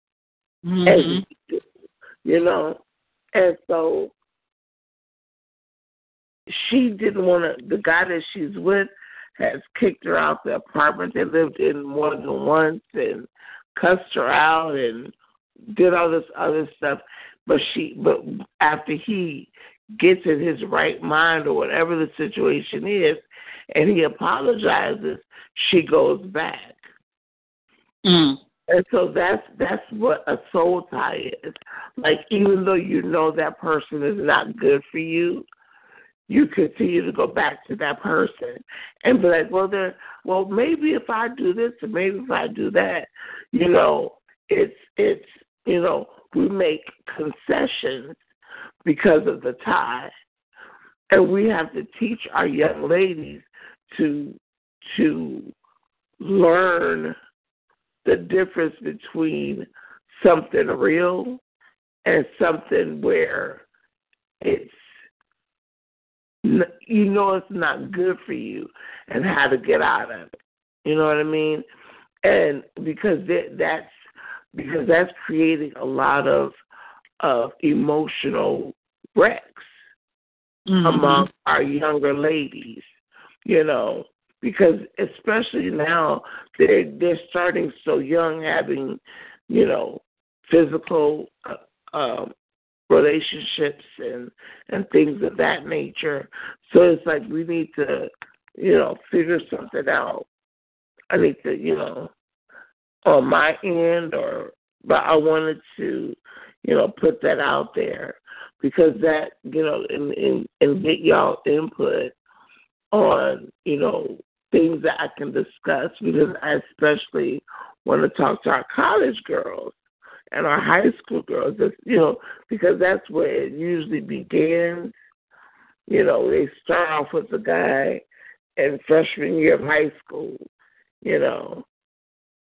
mm-hmm. as you do, you know. And so she didn't want to, the guy that she's with has kicked her out the apartment they lived in more than once and cussed her out and did all this other stuff. But she, but after he gets in his right mind or whatever the situation is, and he apologizes, she goes back. Mm. And so that's that's what a soul tie is. Like, even though you know that person is not good for you, you continue to go back to that person and be like, well, there, well, maybe if I do this and maybe if I do that, you know, it's it's you know, we make concessions because of the tie, and we have to teach our young ladies to to learn the difference between something real and something where it's, you know, it's not good for you, and how to get out of it. You know what I mean? And because that's because that's creating a lot of of emotional wrecks mm-hmm. among our younger ladies. You know, because especially now they're they're starting so young, having, you know, physical uh, um, relationships and and things of that nature. So it's like we need to, you know, figure something out. I need to, you know, on my end, or but I wanted to, you know, put that out there because that, you know, and and, and get y'all input on, you know, things that I can discuss, because I especially want to talk to our college girls and our high school girls, you know, because that's where it usually begins. You know, they start off with a guy in freshman year of high school, you know,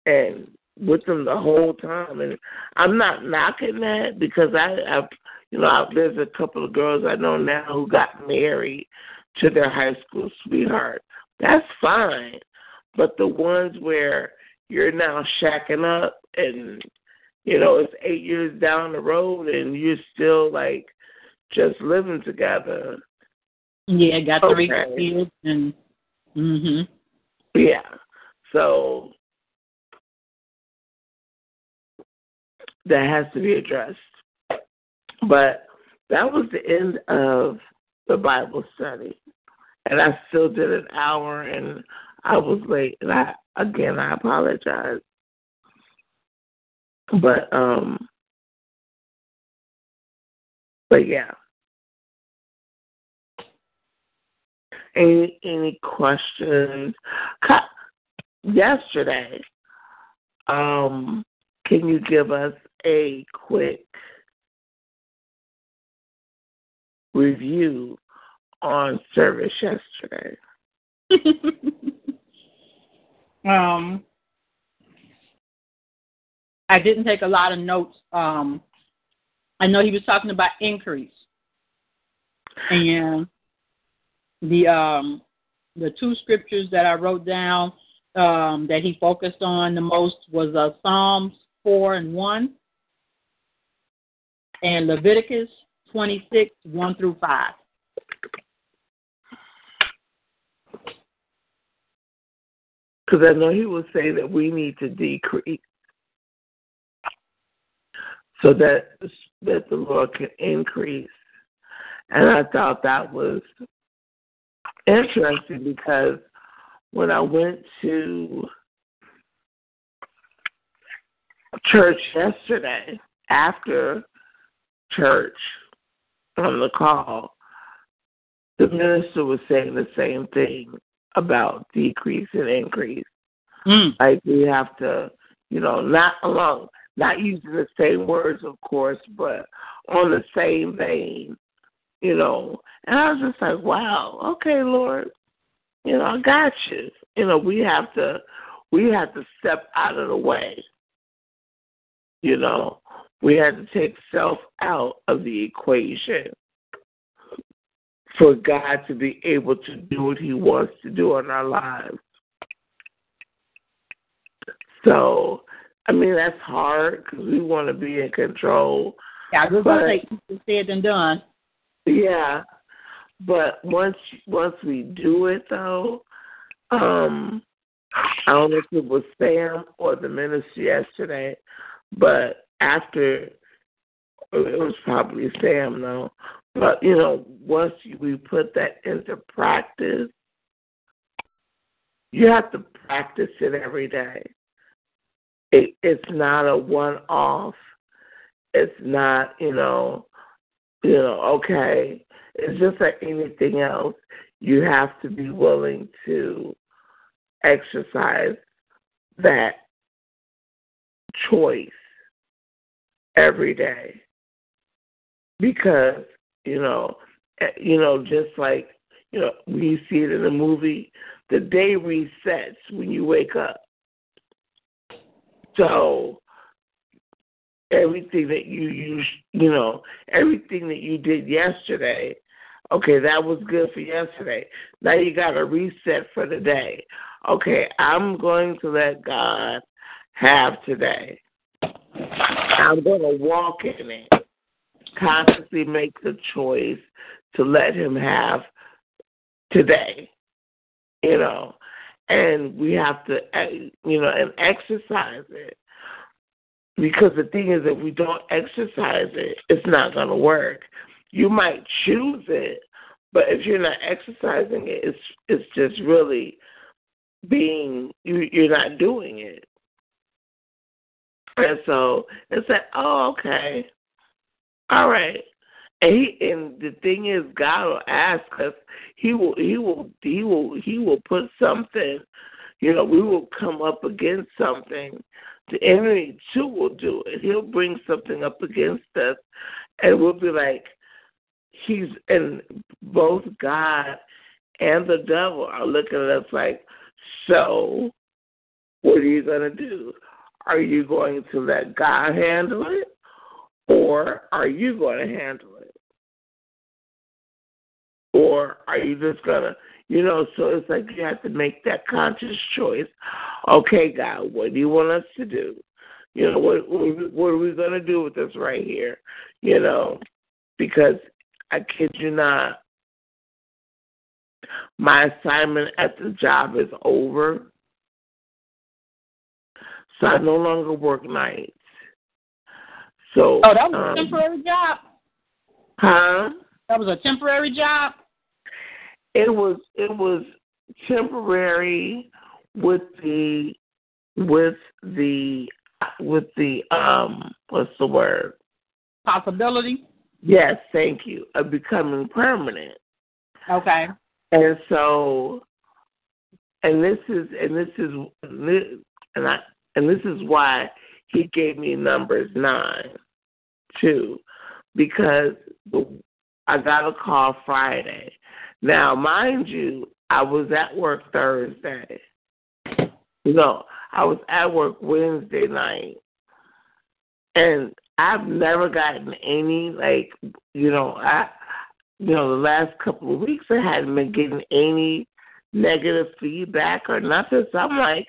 and with them the whole time. And I'm not knocking that because I, I've, you know, I've, there's a couple of girls I know now who got married to their high school sweetheart. That's fine. But the ones where you're now shacking up and, you know, it's eight years down the road and you're still, like, just living together. Yeah, got okay. three kids and, mm-hmm. Yeah. So that has to be addressed. But That was the end of the Bible study. And I still did an hour, and I was late. And I again, I apologize. But, um, but yeah. Any any questions? Yesterday, um, can you give us a quick review on service yesterday? um, I didn't take a lot of notes. Um, I know he was talking about increase, and the um, the two scriptures that I wrote down um, that he focused on the most was uh, Psalms four and one, and Leviticus twenty-six one through five. Because I know he will say that we need to decrease so that that the Lord can increase. And I thought that was interesting because when I went to church yesterday, after church on the call, the minister was saying the same thing about decrease and increase. Mm. Like we have to, you know, not alone, not using the same words, of course, but on the same vein, you know. And I was just like, wow, okay, Lord, you know, I got you. You know, we have to, we have to step out of the way. You know, we have to take self out of the equation for God to be able to do what he wants to do in our lives. So, I mean, that's hard because we want to be in control. Yeah, I was going to say, said and done. Yeah, but once once we do it, though, um, I don't know if it was Sam or the minister yesterday, but after, it was probably Sam, though. But, you know, once we put that into practice, you have to practice it every day. It, it's not a one-off. It's not, you know, you know, okay. It's just like anything else. You have to be willing to exercise that choice every day because, You know, you know, just like, you know, we see it in the movie, the day resets when you wake up. So everything that you, you, you know, everything that you did yesterday, okay, that was good for yesterday. Now you got to reset for the day. Okay, I'm going to let God have today. I'm going to walk in it. Consciously make the choice to let him have today, you know, and we have to, you know, and exercise it because the thing is, if we don't exercise it, it's not going to work. You might choose it, but if you're not exercising it, it's it's just really being you, you're not doing it, and so it's like, oh, okay. All right, and, he, and the thing is, God will ask us. He will, he will, he will, he will put something. You know, we will come up against something. The enemy too will do it. He'll bring something up against us, and we'll be like, he's. And both God and the devil are looking at us like, so what are you going to do? Are you going to let God handle it? Or are you going to handle it? Or are you just going to, you know, so it's like you have to make that conscious choice. Okay, God, what do you want us to do? You know, what, what are we going to do with this right here? You know, because I kid you not, my assignment at the job is over. So I no longer work nights. So, oh, that was a um, temporary job. Huh? That was a temporary job? It was it was temporary with the with the with the um what's the word? Possibility? Yes, thank you. Of becoming permanent. Okay. And so and this is and this is and I and this is why he gave me Numbers nine too, because I got a call Friday. Now, mind you, I was at work Thursday. No, I was at work Wednesday night. And I've never gotten any, like, you know, I, you know, the last couple of weeks I hadn't been getting any negative feedback or nothing. So I'm like,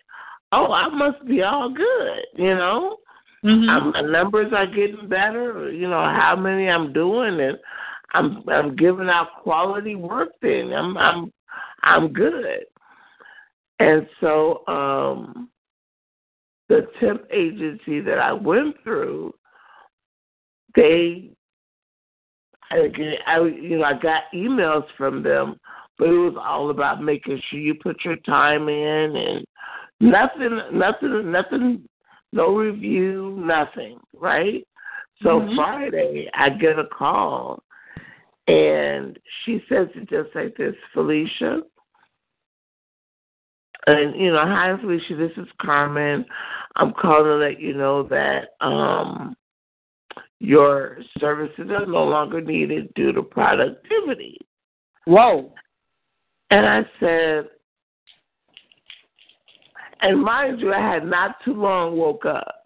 oh, I must be all good, you know. Mm-hmm. I'm, my numbers are getting better, you know, how many I'm doing, and I'm I'm giving out quality work then. I'm I'm I'm good. And so um, the temp agency that I went through, they I, I you know, I got emails from them, but it was all about making sure you put your time in and nothing nothing nothing no review, nothing, right? So mm-hmm. Friday I get a call. And she says it just like this, Felicia. And, you know, hi, Felicia, this is Carmen. I'm calling to let you know that um, your services are no longer needed due to productivity. Whoa. And I said, and mind you, I had not too long woke up.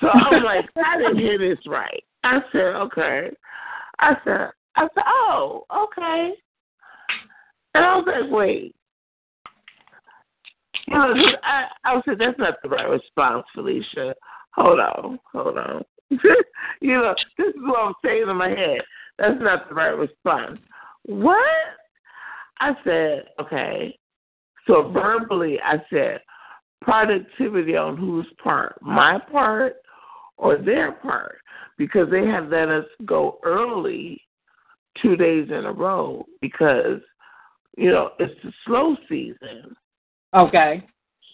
So I'm like, I didn't hear this right. I said, okay. I said, I said, oh, okay. And I was like, wait. You know, I, I said, that's not the right response, Felicia. Hold on, hold on. You know, this is what I'm saying in my head. That's not the right response. What? I said, okay. So verbally, I said, productivity on whose part? My part or their part? Because they have let us go early two days in a row because, you know, it's the slow season. Okay.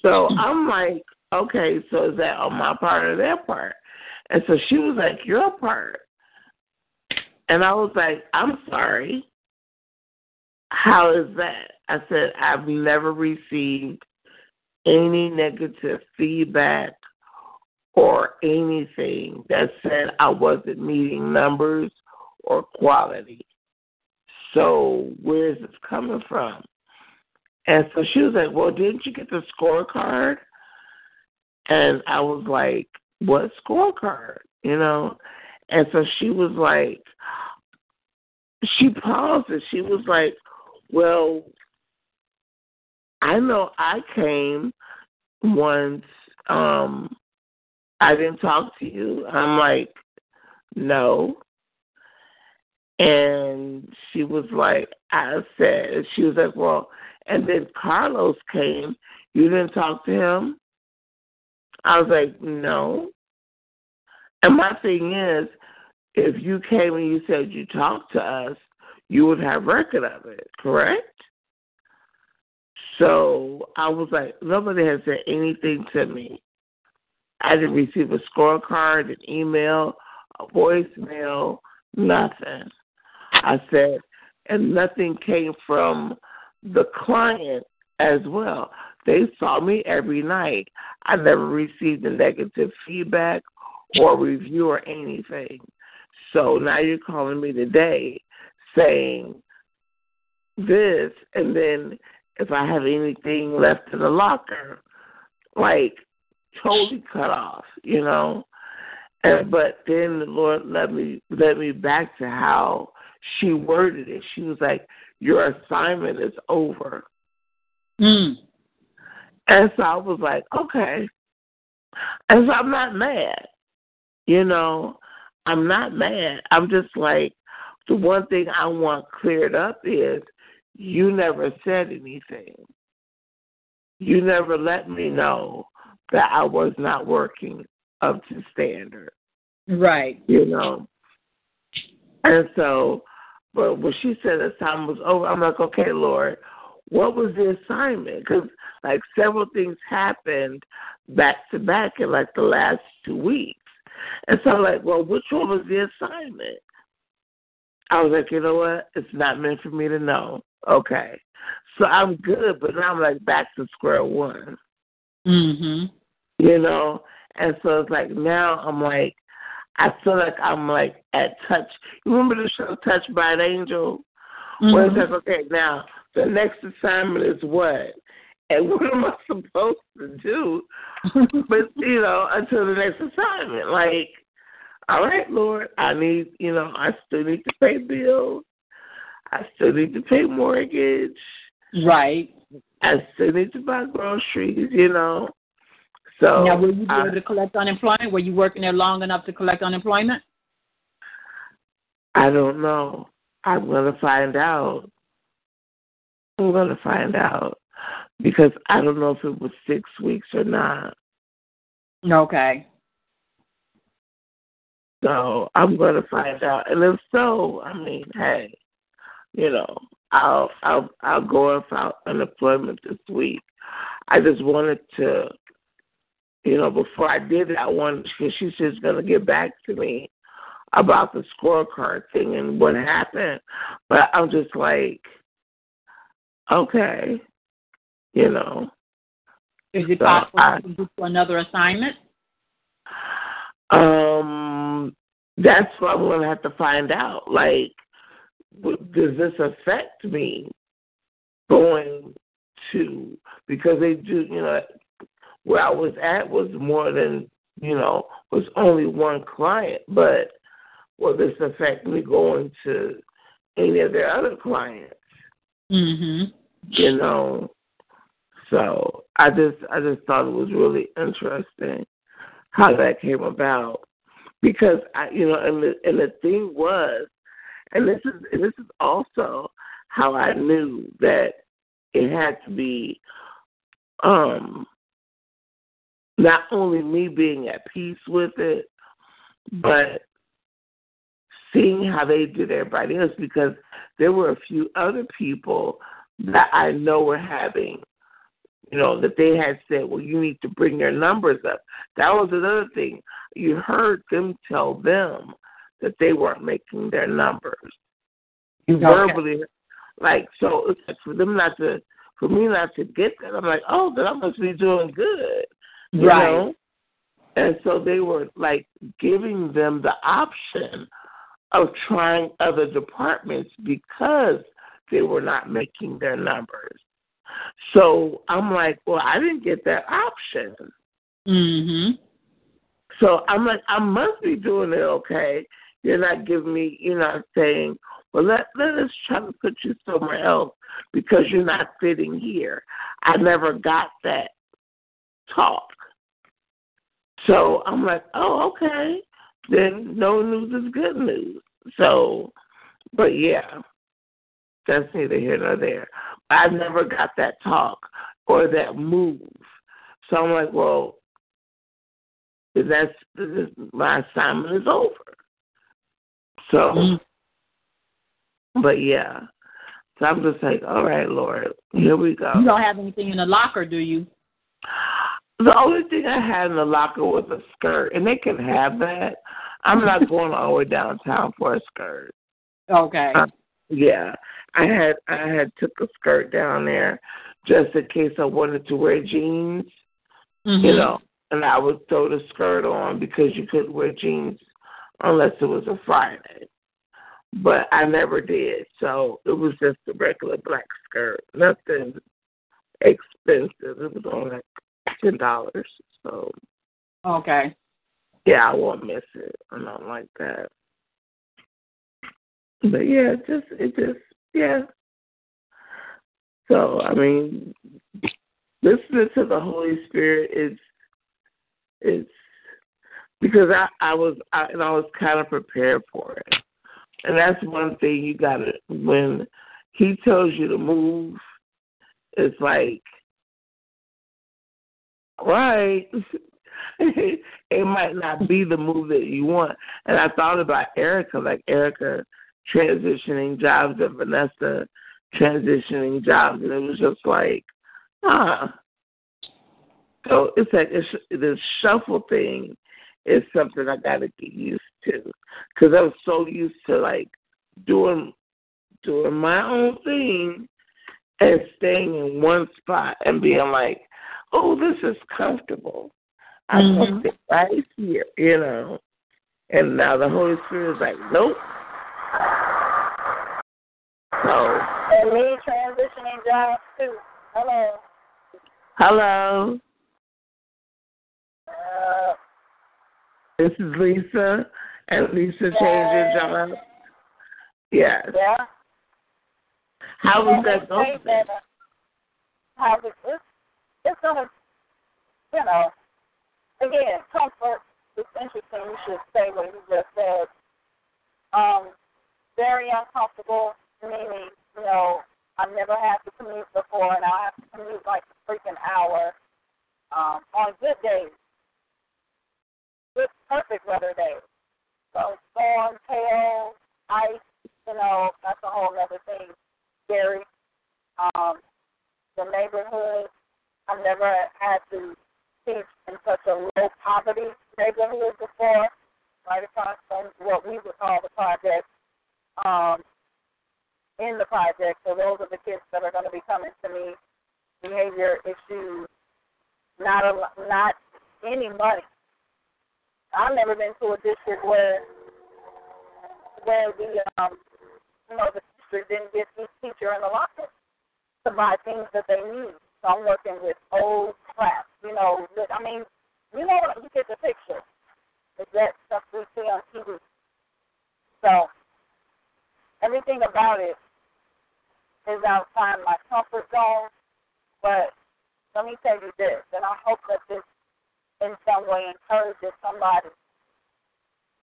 So I'm like, okay, so is that on my part or their part? And so she was like, your part. And I was like, I'm sorry. How is that? I said, I've never received any negative feedback or anything that said I wasn't meeting numbers or quality. So where is this coming from? And so she was like, well, didn't you get the scorecard? And I was like, what scorecard? You know? And so she was like, she paused and she was like, well, I know I came once. Um, I didn't talk to you. I'm like, no. And she was like, I said, she was like, well, and then Carlos came. You didn't talk to him? I was like, no. And my thing is, if you came and you said you talked to us, you would have record of it, correct? So I was like, nobody has said anything to me. I didn't receive a scorecard, an email, a voicemail, nothing. I said, and nothing came from the client as well. They saw me every night. I never received a negative feedback or review or anything. So now you're calling me today saying this, and then if I have anything left in the locker, like totally cut off, you know? And, but then the Lord led me led me back to how she worded it. She was like, your assignment is over. Mm. And so I was like, okay. And so I'm not mad. You know, I'm not mad. I'm just like, the one thing I want cleared up is you never said anything. You never let me know that I was not working up to standard. Right. You know. And so, but when she said that time was over, I'm like, okay, Lord, what was the assignment? Because, like, several things happened back to back in, like, the last two weeks. And so I'm like, well, which one was the assignment? I was like, you know what? It's not meant for me to know. Okay. So I'm good, but now I'm, like, back to square one. Mm-hmm. You know? And so it's like now I'm like, I feel like I'm, like, at touch. You remember the show Touched by an Angel? Mm-hmm. Where it's like, okay, now the next assignment is what? And what am I supposed to do? But, you know, until the next assignment. Like, all right, Lord, I need, you know, I still need to pay bills. I still need to pay mortgage. Right. I still need to buy groceries, you know. So now, were you able I, to collect unemployment? Were you working there long enough to collect unemployment? I don't know. I'm going to find out. I'm going to find out because I don't know if it was six weeks or not. Okay. So I'm going to find out. And if so, I mean, hey, you know, I'll I'll, I'll go and file unemployment this week. I just wanted to, you know, before I did that, I wanted, because she's just going to get back to me about the scorecard thing and what happened. But I'm just like, okay, you know. Is it so possible I, to do another assignment? Um, that's what I'm going to have to find out. Like, does this affect me going to, because they do, you know, where I was at was more than, you know, was only one client, but will this affect me going to any of their other clients? Mm-hmm. You know, so I just I just thought it was really interesting how that came about, because I, you know, and the, and the thing was, and this is and this is also how I knew that it had to be, um. not only me being at peace with it, but seeing how they did everybody else, because there were a few other people that I know were having, you know, that they had said, well, you need to bring your numbers up. That was another thing. You heard them tell them that they weren't making their numbers. You okay. verbally, like, so it's like for them not to, for me not to get that, I'm like, oh, then I must be doing good. You right. know? And so they were, like, giving them the option of trying other departments because they were not making their numbers. So I'm like, well, I didn't get that option. Mm-hmm. So I'm like, I must be doing it okay. You're not giving me, you're not saying, well, let, let us try to put you somewhere else because you're not fitting here. I never got that talk. So I'm like, oh, okay. Then no news is good news. So, but yeah, that's neither here nor there. I never got that talk or that move. So I'm like, well, that's, this is, my assignment is over. So, mm-hmm. but yeah. So I'm just like, all right, Lord, here we go. You don't have anything in the locker, do you? The only thing I had in the locker was a skirt, and they can have that. I'm not going all the way downtown for a skirt. Okay. Uh, yeah, I had I had took a skirt down there just in case I wanted to wear jeans, mm-hmm. you know, and I would throw the skirt on because you couldn't wear jeans unless it was a Friday. But I never did, so it was just a regular black skirt, nothing expensive. It was only like ten dollars. So okay. Yeah, I won't miss it. I don't like that. But yeah, it just it just yeah. So I mean, listening to the Holy Spirit is it's because I, I was I, and I was kind of prepared for it, and that's one thing you gotta, when He tells you to move, it's like, right, it might not be the move that you want. And I thought about Erica, like Erica transitioning jobs and Vanessa transitioning jobs. And it was just like, huh. So it's like it's, the shuffle thing is something I got to get used to, because I was so used to, like, doing doing my own thing and staying in one spot and being like, oh, this is comfortable. I mm-hmm. want it right here, you know. And now the Holy Spirit is like, nope. So. And me transitioning jobs, too. Hello. Hello. Uh, this is Lisa, and Lisa changed her job. Yes. Yeah. How is that going? That, uh, how it, it's it's going to, you know, again, comfort is interesting. You should say what you just said. Um, very uncomfortable, meaning, you know, I've never had to commute before, and I'll have to commute like a freaking hour um, on good days, good, perfect weather days. So storm, hail, ice, you know, that's a whole other thing. Scary. Um, the neighborhood, I've never had to teach in such a low poverty neighborhood before, right across from what we would call the project. Um, in the project, so those are the kids that are going to be coming to me. Behavior issues, not a, not any money. I've never been to a district where where the um, you know the district didn't get each teacher in the locker to buy things that they need. So I'm working with old crap, you know. With, I mean, you know what? You get the picture. It's that stuff we see on T V. So. Everything about it is outside my comfort zone, but let me tell you this, and I hope that this in some way encourages somebody.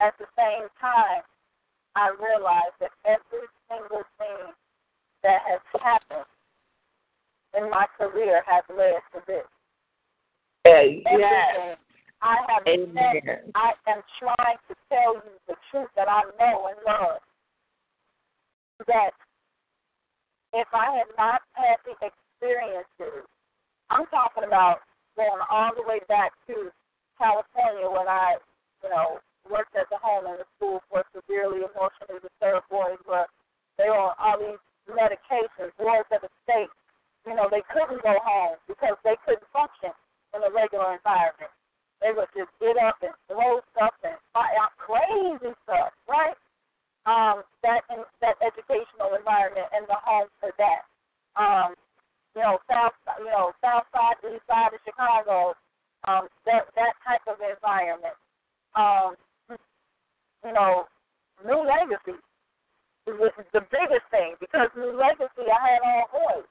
At the same time, I realize that every single thing that has happened in my career has led to this. Hey, yes. I have said, I am trying to tell you the truth that I know and love. That if I had not had the experiences, I'm talking about going all the way back to California when I, you know, worked at the home and the school for severely emotionally disturbed boys where they were on all these medications, boys of the state, you know, they couldn't go home because they couldn't function in a regular environment. They would just get up and throw stuff and fight out crazy stuff, right? Um, that in, that educational environment and the home for that, um, you know, south, you know, south side, east side of Chicago, um, that that type of environment, um, you know, New Legacy is the biggest thing because New Legacy, I had all boys.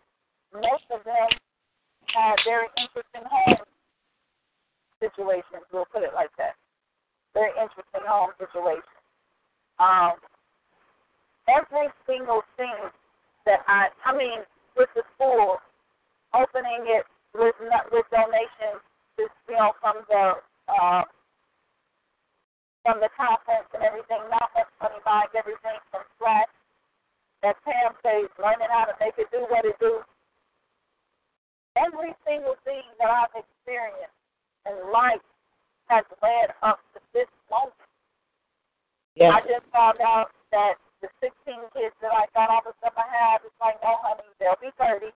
Most of them had very interesting home situations. We'll put it like that. Very interesting home situations. Um. Every single thing that I, I mean, with the school, opening it with with donations, just, you know, from the uh, from the conference and everything, not much money buying everything from scratch. That Pam says, learning how to make it do what it do. Every single thing that I've experienced in life has led up to this moment. Yeah. I just found out that the sixteen kids that I got, all the stuff I have, it's like, oh, honey, they'll be thirty,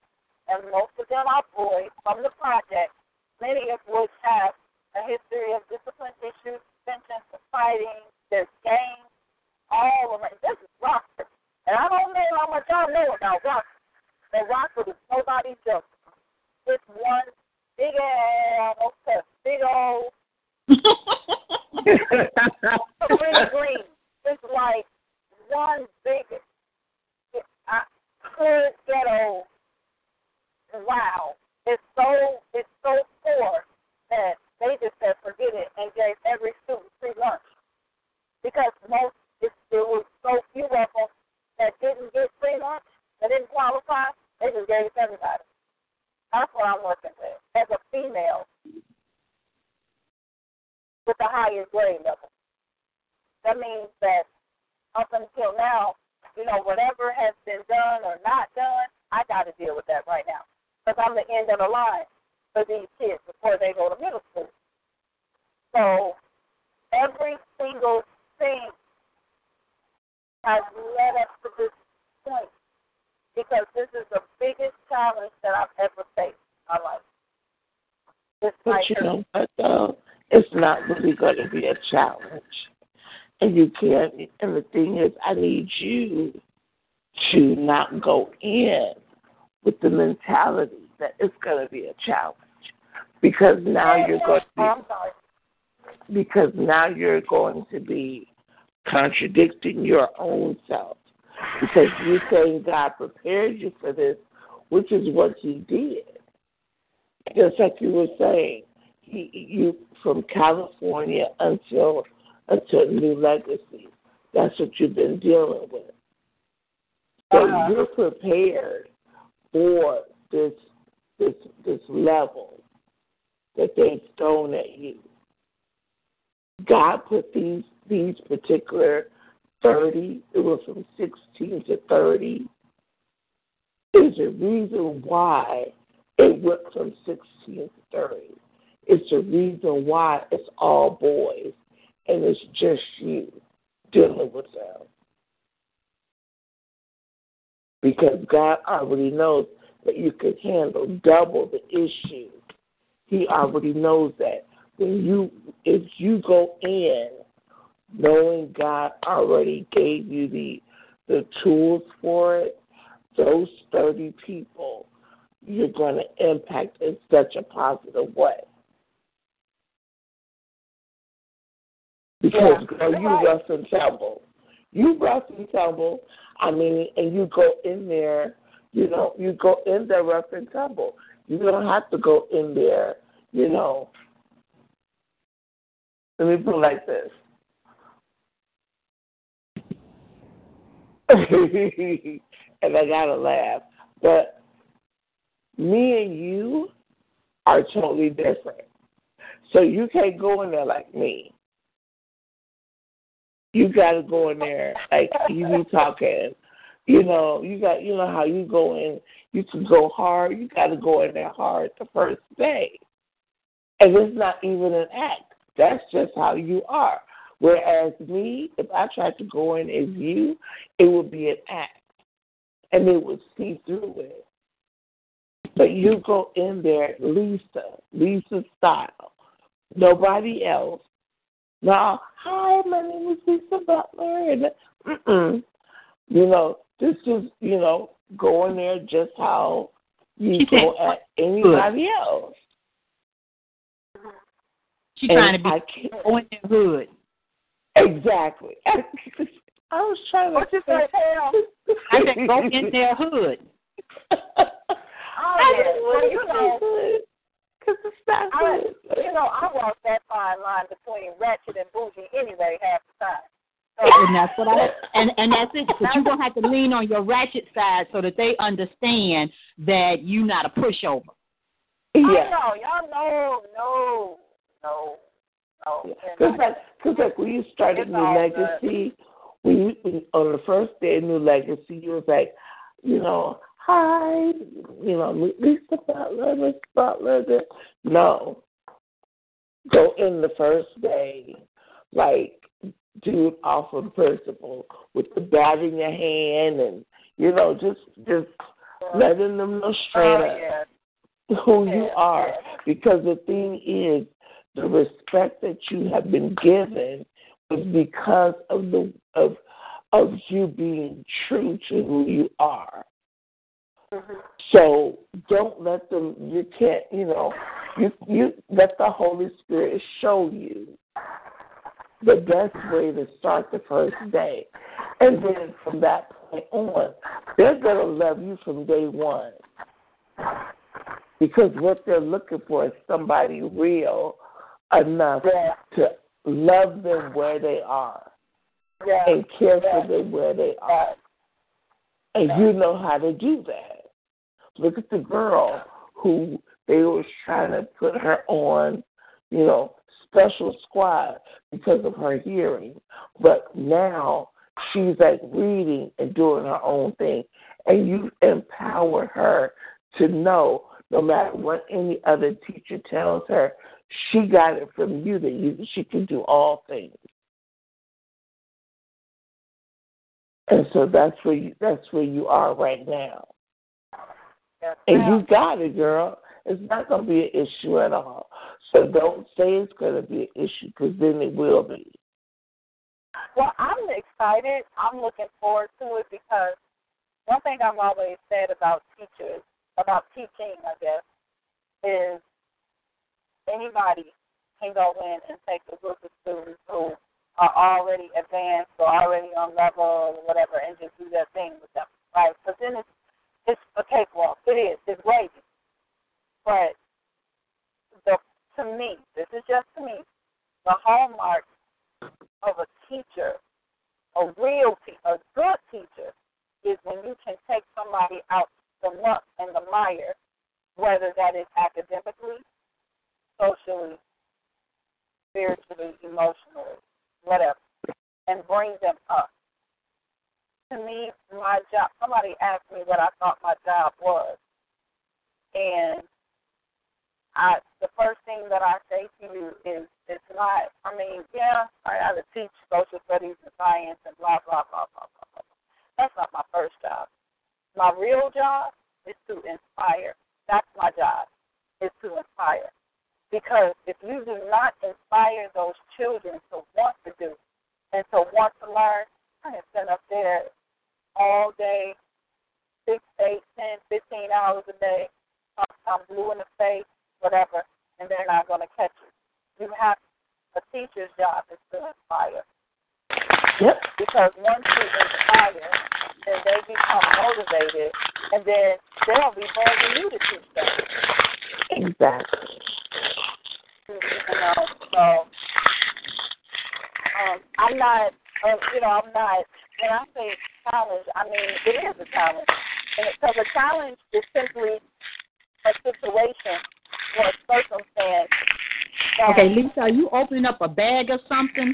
and most of them are boys from the project, many of which have a history of discipline issues, suspensions, fighting, there's gangs, all of it. This is Rockford, and I don't know how much y'all know about Rockford, but Rockford is nobody's joke. It's one big old, big old, green, green. It's like, one big, I could get old. Wow, it's so it's so poor that they just said forget it and gave every student free lunch because most it, there was so few of them that didn't get free lunch, that didn't qualify. They just gave it to everybody. That's what I'm working with as a female. or whatever has been done or not done, I got to deal with that right now because I'm the end of the line for these kids before they go to middle school. So every single thing has led us to this point because this is the biggest challenge that I've ever faced in my life. This but you know what, though? It's not really going to be a challenge. And you can't, and the thing is, I need you to not go in with the mentality that it's going to be a challenge. Because now you're going to be, because now you're going to be contradicting your own self. Because you're saying God prepared you for this, which is what He did. Just like you were saying, he, you from California until until New Legacy. That's what you've been dealing with. So uh-huh. You're prepared for this this this level that they've thrown at you. God put these these particular thirty. It was from sixteen to thirty. There's a reason why it went from sixteen to thirty. It's the reason why it's all boys, and it's just you dealing with them. Because God already knows that you can handle double the issue. He already knows that. When you, if you go in knowing God already gave you the the tools for it, those thirty people, you're going to impact in such a positive way. Because, yeah, girl, you right. rough and tumble. You rough and tumble. I mean, and you go in there, you know, you go in there rough and tumble. You don't have to go in there, you know. Let me put it like this. And I got to laugh. But me and you are totally different. So you can't go in there like me. You got to go in there like you be talking. You know, you got, you know how you go in. You can go hard. You got to go in there hard the first day. And it's not even an act. That's just how you are. Whereas me, if I tried to go in as you, it would be an act. And it would see through it. But you go in there, Lisa, Lisa style, nobody else. Now, hi, my name is Lisa Butler. And, mm-mm. You know, this is, you know, go in there just how you she go said, at anybody hood. Else. She's trying to be going in hood. Exactly. I was trying to say, I said, go in their hood. Oh, I yeah. didn't well, want you know, because it's not I, good. You know, I walk that fine line between ratchet and bougie anyway half the time. So, and that's what I and and that's it. Because you're gonna have to lean on your ratchet side so that they understand that you're not a pushover. Yeah. Oh, no, y'all know, no, no, no. Because yeah. like, like when you started New Legacy, when you, when, on the first day of New Legacy, you was like, you know. Hi, you know, Lisa Butler, Miss Butler. No. Go in the first day, like, do it off of principle with the bat in your hand and, you know, just just yeah. letting them know straight oh, up yeah. who yeah. you are. Because the thing is, the respect that you have been given is because of the of of you being true to who you are. Mm-hmm. So don't let them, you can't, you know, you, you let the Holy Spirit show you the best way to start the first day. And then from that point on, they're going to love you from day one. Because what they're looking for is somebody real enough yeah. to love them where they are yeah. and care yeah. for them where they are. And you know how to do that. Look at the girl who they was trying to put her on, you know, special squad because of her hearing. But now she's like reading and doing her own thing. And you empower her to know no matter what any other teacher tells her, she got it from you that you, she can do all things. And so that's where you, that's where you are right now. That's and right. You got it, girl. It's not going to be an issue at all. So don't say it's going to be an issue, because then it will be. Well, I'm excited. I'm looking forward to it, because one thing I've always said about teachers, about teaching, I guess, is anybody can go in and take a group of students who are already advanced or already on level or whatever, and just do their thing with them, right? Because then it's, it's a cakewalk. It is. It's gravy. But the, to me, this is just to me, the hallmark of a teacher, a real teacher, a good teacher, is when you can take somebody out the muck and the mire, whether that is academically, socially, spiritually, emotionally, whatever, and bring them up. To me, my job, somebody asked me what I thought my job was, and I, the first thing that I say to you is, it's not, I mean, yeah, I either teach social studies and science and blah, blah, blah, blah, blah, blah. That's not my first job. My real job is to inspire. That's my job, is to inspire. Because if you do not inspire those children to want to do and to want to learn, I can sit up there all day, six, eight, ten, fifteen hours a day, I'm blue in the face, whatever, and they're not going to catch it. You have a teacher's job is to inspire. Yep. Because once you inspire, then they become motivated, and then they'll be begging you to teach them. Exactly. You know, so um, I'm not, uh, you know, I'm not, when I say challenge, I mean, it is a challenge. Because a challenge is simply a situation or a circumstance. That, okay, Lisa, are you opening up a bag or something?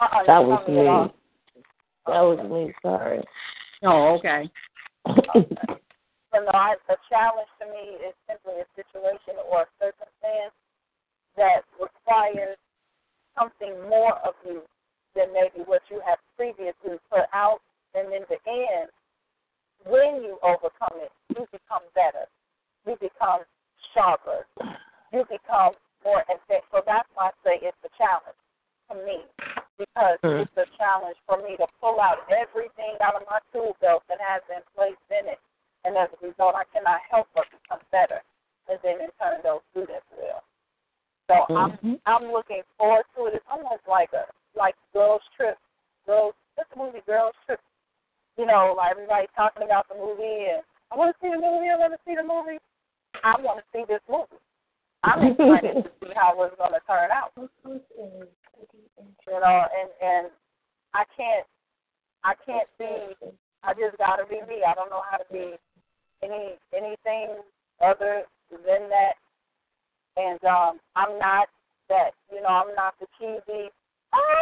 Uh-uh, that was me. That was me, sorry. Oh, okay. Okay. So, no, I, a challenge to me is simply a situation or a circumstance that requires something more of you than maybe what you have previously put out. And in the end, when you overcome it, you become better. You become sharper. You become more advanced. So that's why I say it's a challenge to me, because mm-hmm. it's a challenge for me to pull out everything out of my tool belt that has been placed in it. And as a result, I cannot help but become better. And then in turn, those students will. So mm-hmm. I'm I'm looking forward to it. It's almost like a like girls trip. Girls, what's the movie Girls Trip? You know, like everybody's talking about the movie, and I want to see the movie. I want to see the movie. I want to see this movie. I'm excited to see how it's going to turn out. You know, and and I can't I can't be. I just got to be me. I don't know how to be any anything other than that. And um, I'm not that, you know, I'm not the cheesy, oh,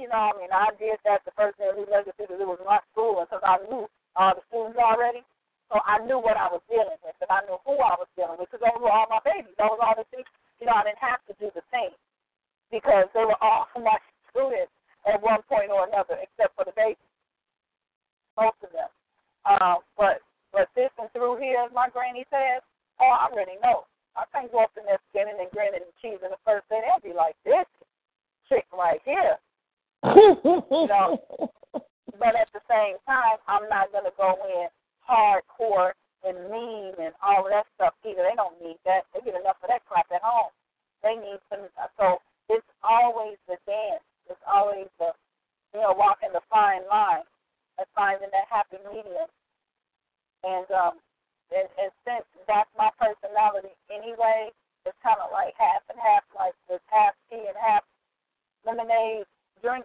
you know, I mean, I did that the first day of New Legacy because it was my school, because I knew all uh, the students already. So I knew what I was dealing with, and I knew who I was dealing with, because those were all my babies. Those were all the things, you know, I didn't have to do the same because they were all my students at one point or another, except for the babies, most of them. Uh, but, but this and through here, as my granny says, oh, I already know. I can't go up in there skinning and grinning and cheesing the first day. They'll be like, this chick right here. You know? But at the same time, I'm not going to go in hardcore and mean and all of that stuff either. They don't need that. They get enough of that crap at home. They need some. So it's always the dance. It's always the, you know, walking the fine line and finding that happy medium. And, um, And, and since that's my personality anyway, it's kind of like half and half, like there's half tea and half lemonade drink.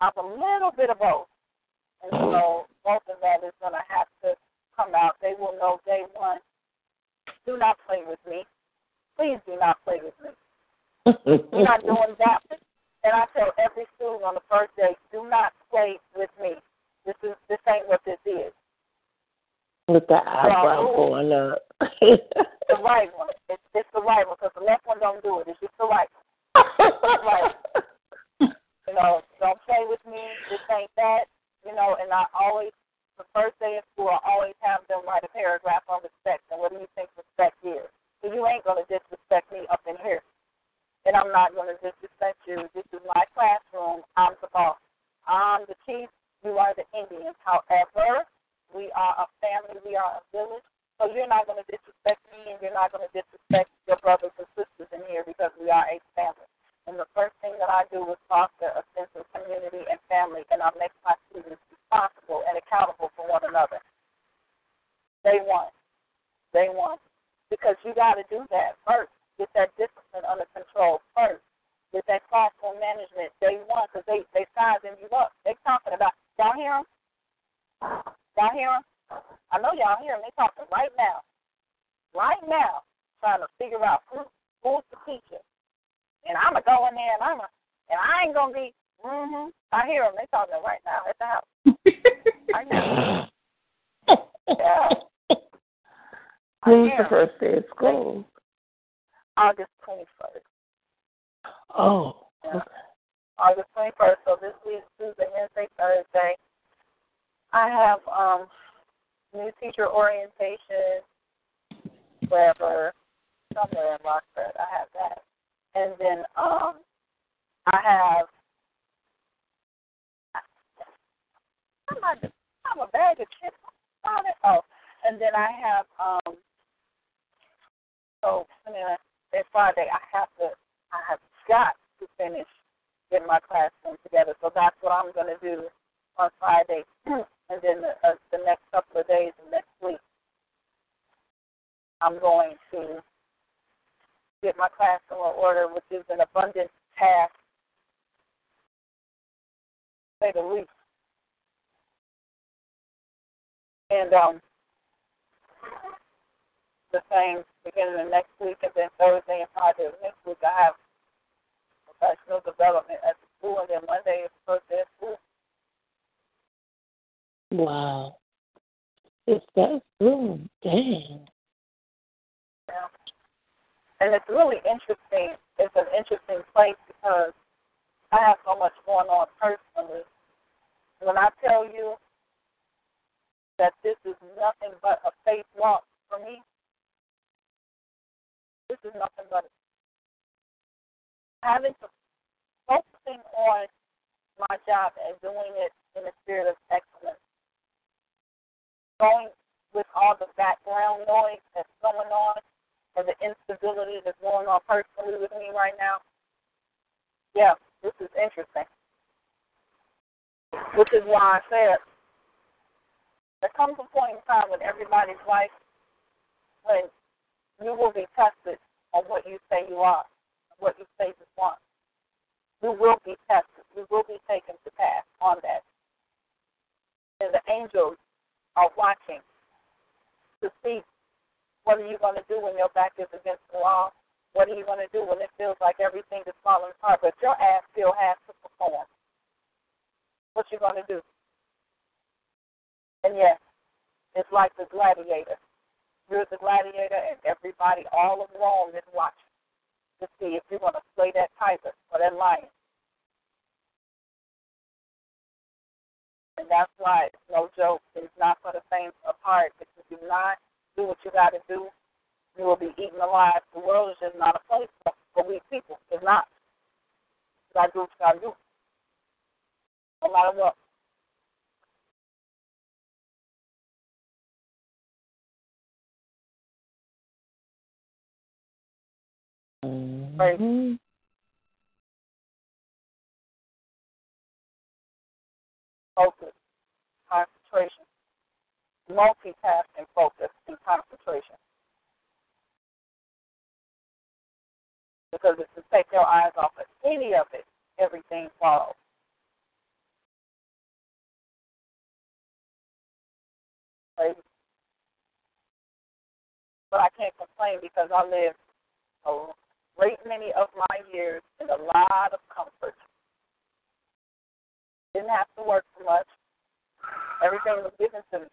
I'm a little bit of both. And so both of that is going to have to come out. They will know day one, do not play with me. Please do not play with me. You're not doing that. And I tell every student on the first day, do not stay with me. This is this ain't what this is. With the eyebrow going up. The right one. It's, it's the right one, because the left one don't do it. It's just the right one. It's right. You know, don't play with me. This ain't that. You know, and I always, the first day of school, I always have them write a paragraph on respect. And what do you think respect is? So you ain't going to disrespect me up in here. And I'm not going to disrespect you. This is my classroom. I'm the boss. I'm the chief. You are the Indians. However, we are a family. We are a village. So you're not going to disrespect me, and you're not going to disrespect your brothers and sisters in here, because we are a family. And the first thing that I do is foster a sense of community and family, and I make my students responsible and accountable for one another. They want. They want. Because you got to do that first. Get that discipline under control first. Get that classroom management day one, because they, they sizing you up. They talking about, y'all hear them? Y'all hear them? I know y'all hear them. They talking right now. Right now, trying to figure out who, who's the teacher. And I'm going to go in there, and I'm a, and I ain't going to be, mm-hmm. I hear them. They talking right now at the house. I hear them. Yeah. When's the first day of school? August twenty-first. Oh. Yeah. August twenty-first. So this week, Tuesday, Wednesday, Thursday, I have um, new teacher orientation, wherever, somewhere in Rockford. I have that. And then um, I have, I'm a, I'm a bag of chips on it. Oh, and then I have, um, so, I mean, that Friday, I have to, I have got to finish getting my classroom together. So that's what I'm going to do on Friday, and then the, uh, the next couple of days and next week, I'm going to get my classroom in order, which is an abundant task, to say the least. And um, the same beginning of next week, and then Thursday and Friday of next week, I have professional development at the school, and then Monday is the first day of school. Wow. It's that room. Dang. Yeah. And it's really interesting. It's an interesting place, because I have so much going on personally. When I tell you that this is nothing but a faith walk for me, this is nothing but it. Having to focusing on my job and doing it in the spirit of excellence. Going with all the background noise that's going on and the instability that's going on personally with me right now, yeah, this is interesting. Which is why I said there comes a point in time in everybody's life when you will be tested on what you say you are, what you say you want. You will be tested. You will be taken to task on that. And the angels are watching to see what are you going to do when your back is against the wall? What are you going to do when it feels like everything is falling apart, but your ass still has to perform? What you going to do? And yes, it's like the gladiator. You're the gladiator, and everybody all of Rome is watching to see if you're going to slay that tiger or that lion. And that's why it's no joke. It's not for the faint of heart. If you do not do what you got to do, you will be eaten alive. The world is just not a place for weak people. It's not. You got to do what you got to do. No matter what. Mm-hmm. Focus, concentration, multitasking, focus, and concentration. Because if you take your eyes off of any of it, everything falls. Right? But I can't complain, because I live a great many of my years in a lot of comfort. Didn't have to work for much. Everything was given to me.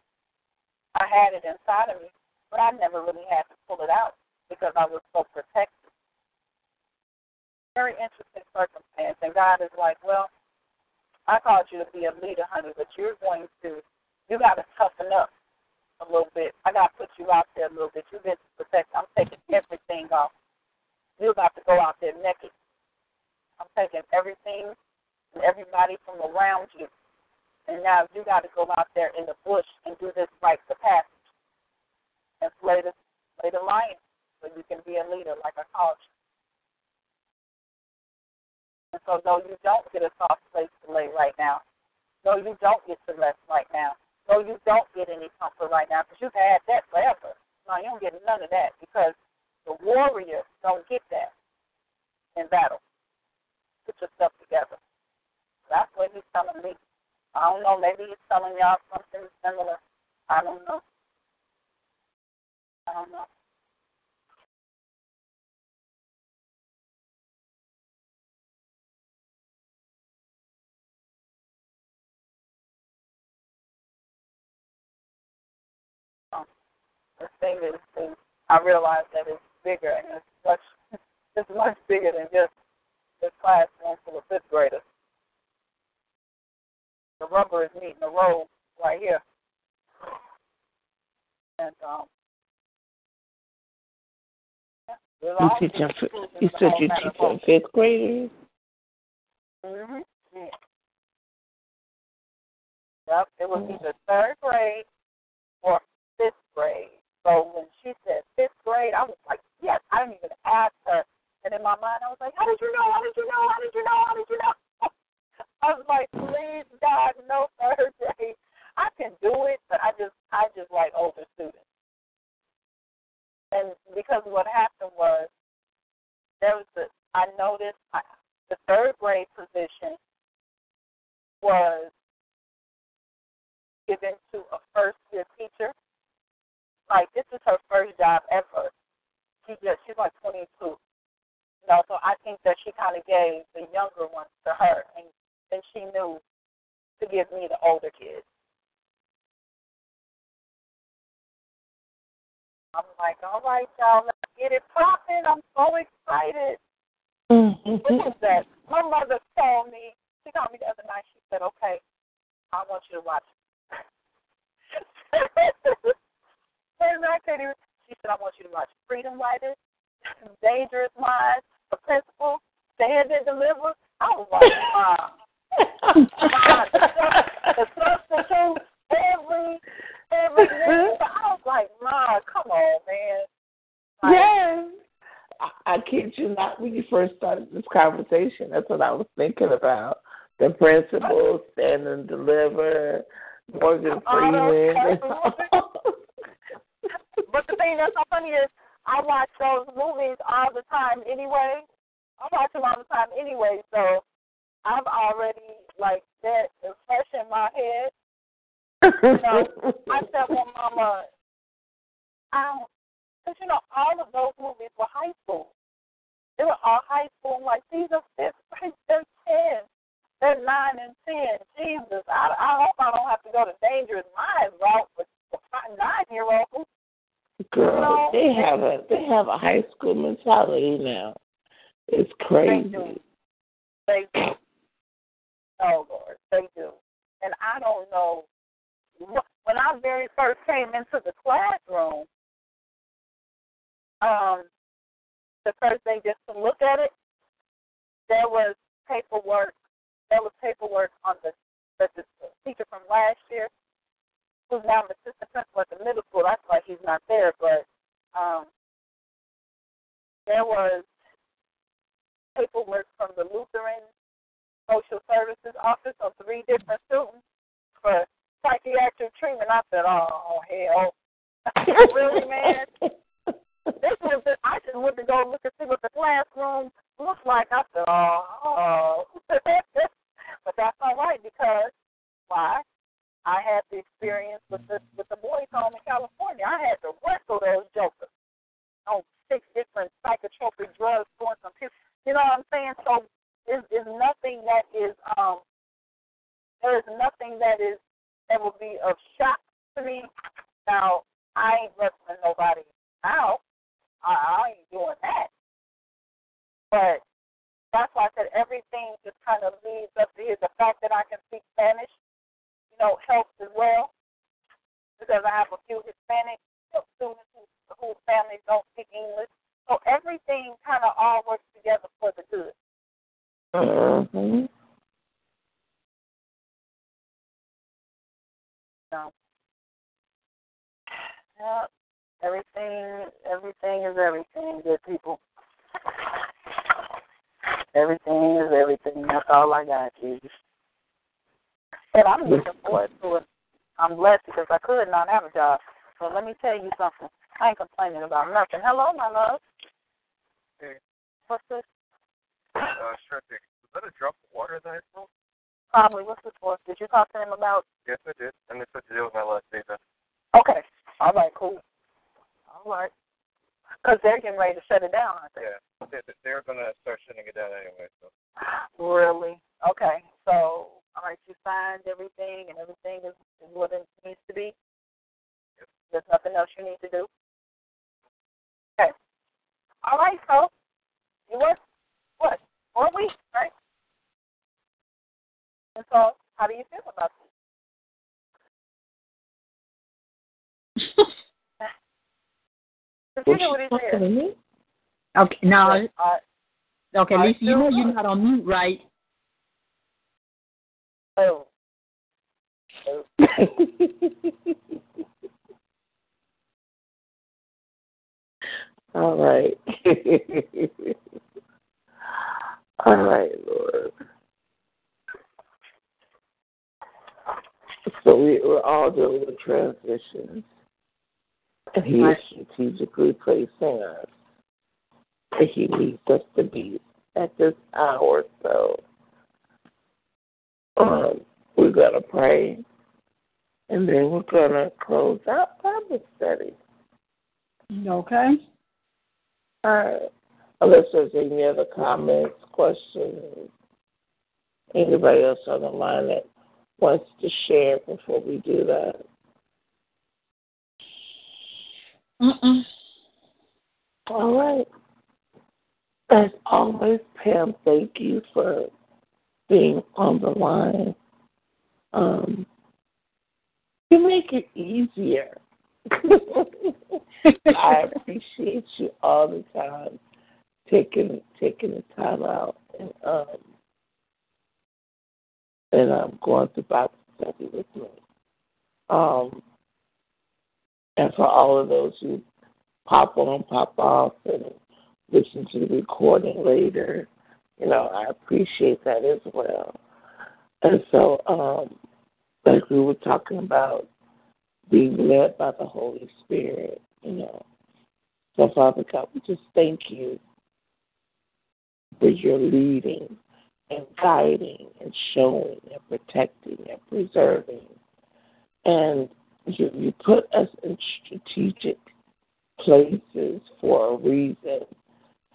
I had it inside of me, but I never really had to pull it out because I was so protected. Very interesting circumstance, and God is like, well, I called you to be a leader, honey, but you're going to, you got to toughen up a little bit. I got to put you out there a little bit. You've been protected. I'm taking everything off. You're about to go out there naked. I'm taking everything and everybody from around you. And now you got to go out there in the bush and do this right to passage and slay the, slay the lion so you can be a leader like I called you. And so no, you don't get a soft place to lay right now. No, you don't get to rest right now. No, you don't get any comfort right now because you've had that forever. No, you don't get none of that because the warriors don't get that in battle. Put yourself together. That's what he's telling me. I don't know, maybe he's telling y'all something similar. I don't know. I don't know. Um, the thing is, is, I realize that it's bigger and it's much, it's much bigger than just this classroom full of fifth graders. The rubber is meeting the road right here. And, um, you teaching, you said you teaching fifth graders? Mm-hmm. Yeah. Yep, it was either third grade or fifth grade. So when she said fifth grade, I was like, yes, I didn't even ask her. And in my mind, I was like, how did you know? How did you know? How did you know? How did you know? I was like, please, God, no third grade. I can do it, but I just I just like older students. And because what happened was, there was the, I noticed I, the third grade position was given to a first-year teacher. Like, this is her first job ever. She just, she's like twenty-two. You know, so I think that she kind of gave the younger ones to her, and and she knew to give me the older kids. I'm like, all right, y'all, let's get it popping. I'm so excited. Mm-hmm. What is that? My mother told me, she called me the other night. She said, okay, I want you to watch. And I can't even, she said, I want you to watch Freedom Writers, Dangerous Minds, The Principal, Stand and Deliver. I was like, wow. God, the substitute, every, every minute. I was like, Ma, come on, man. Like, yes. I, I kid you not, when you first started this conversation, that's what I was thinking about. The Principal, Stand and Deliver, Morgan Freeman. But the thing that's so funny is I watch those movies all the time anyway. I watch them all the time anyway, so I've already, like, that is fresh in my head. You know, I said, well, Mama, I don't, because, you know, all of those movies were high school. They were all high school. I'm like, these are fifth grade, they're ten, they're nine and ten. Jesus, I, I hope I don't have to go to Dangerous Minds route with my nine-year-old. Girl, you know, they have a they have a high school mentality now. It's crazy. They do. They do. Oh, Lord, they do. And I don't know. When I very first came into the classroom, um, the first thing just to look at it, there was paperwork. There was paperwork on the, the, the teacher from last year, who's now an assistant principal at the middle school. That's why he's not there. But um, there was paperwork from the Lutheran Social Services office of three different students for psychiatric treatment. I said, oh, hell. Really, man? This was the, I just went to go look and see what the classroom looks like. I said, oh. But that's all right because, why? I had the experience with the, with the boys home in California. I had to wrestle those jokers on six different psychotropic drugs going some people. You know what I'm saying? So it's, it's nothing that is um, history. Now, I ain't wrestling nobody out. I, I ain't doing that. But that's why I said everything just kind of leads up to here. The fact that I can speak Spanish, you know, helps as well, because I have a few Hispanic students who, whose families don't speak English. So everything kind of all works together for the good. Mm-hmm. So, yeah, everything, everything is everything, good people. Everything is everything. That's all I got, Jesus. And I'm looking forward to it. I'm blessed because I could not have a job. So let me tell you something. I ain't complaining about nothing. Hello, my love. Hey. What's this? Uh, sure thing. Was that a drop of water that I smelled? Probably. What's this for? Did you talk to him about? Yes, I did. And this has to do with my last day then. Okay. All right, cool. All right. Because they're getting ready to shut it down, I think. Yeah. They're, they're going to start shutting it down anyway. So. Really? Okay. So, all right, you signed everything, and everything is what it needs to be? Yep. There's nothing else you need to do? Okay. All right, so you work what? Four weeks, right? And so, how do you feel about this? Continue what he said. Okay, now, uh, okay, Lisa, you know you're not on mute, right? Oh. Oh. All right. All right, Lord. So we, we're all dealing with transitions. And He is strategically placing us. And He needs us to be at this hour. So um, we're going to pray. And then we're going to close out Bible study. Okay. All right. Unless there's any other comments, questions, anybody else on the line that wants to share before we do that. Mm-mm. All right. As always, Pam, thank you for being on the line. Um, you make it easier. I appreciate you all the time taking taking the time out and um and um, going to Bible study with me. Um. And for all of those who pop on, pop off, and listen to the recording later, you know, I appreciate that as well. And so, um, like we were talking about being led by the Holy Spirit, you know. So, Father God, we just thank you for your leading and guiding and showing and protecting and preserving. And You, you put us in strategic places for a reason.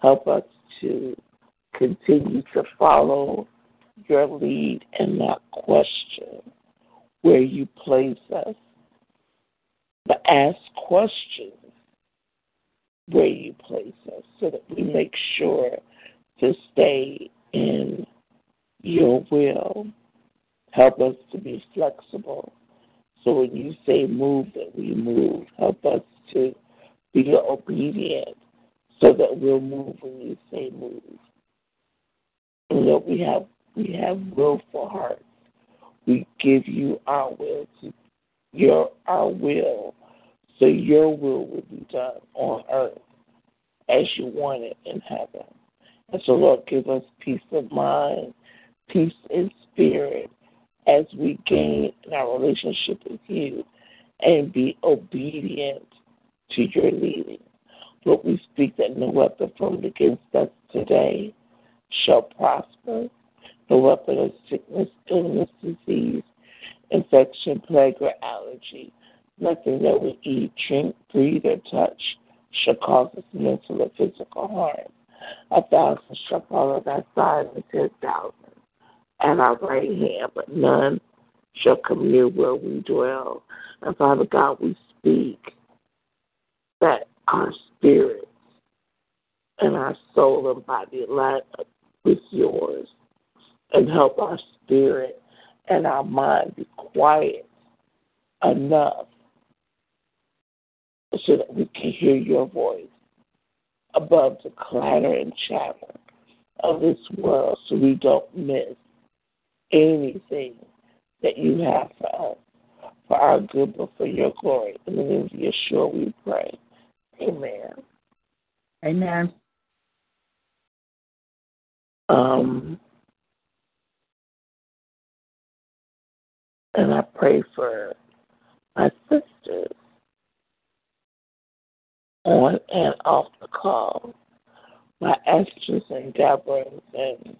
Help us to continue to follow your lead and not question where you place us, but ask questions where you place us so that we make sure to stay in your will. Help us to be flexible. So when you say move, that we move. Help us to be obedient so that we'll move when you say move. And that we have we have willful hearts. We give you our will to your our will, so your will will be done on earth as you want it in heaven. And so Lord, give us peace of mind, peace in spirit, as we gain in our relationship with you and be obedient to your leading. Lord, we speak that no weapon formed against us today shall prosper. No weapon of sickness, illness, disease, infection, plague, or allergy. Nothing that we eat, drink, breathe, or touch shall cause us mental or physical harm. A thousand shall fall at our side and ten thousand at our right hand, but none shall come near where we dwell. And Father God, we speak that our spirits and our soul and body line up with yours, and help our spirit and our mind be quiet enough so that we can hear your voice above the clatter and chatter of this world, so we don't miss anything that you have for us, for our good, but for your glory. In the name of Yeshua we pray. Amen. Amen. Um, and I pray for my sisters on and off the call, my Esther's and Deborah's and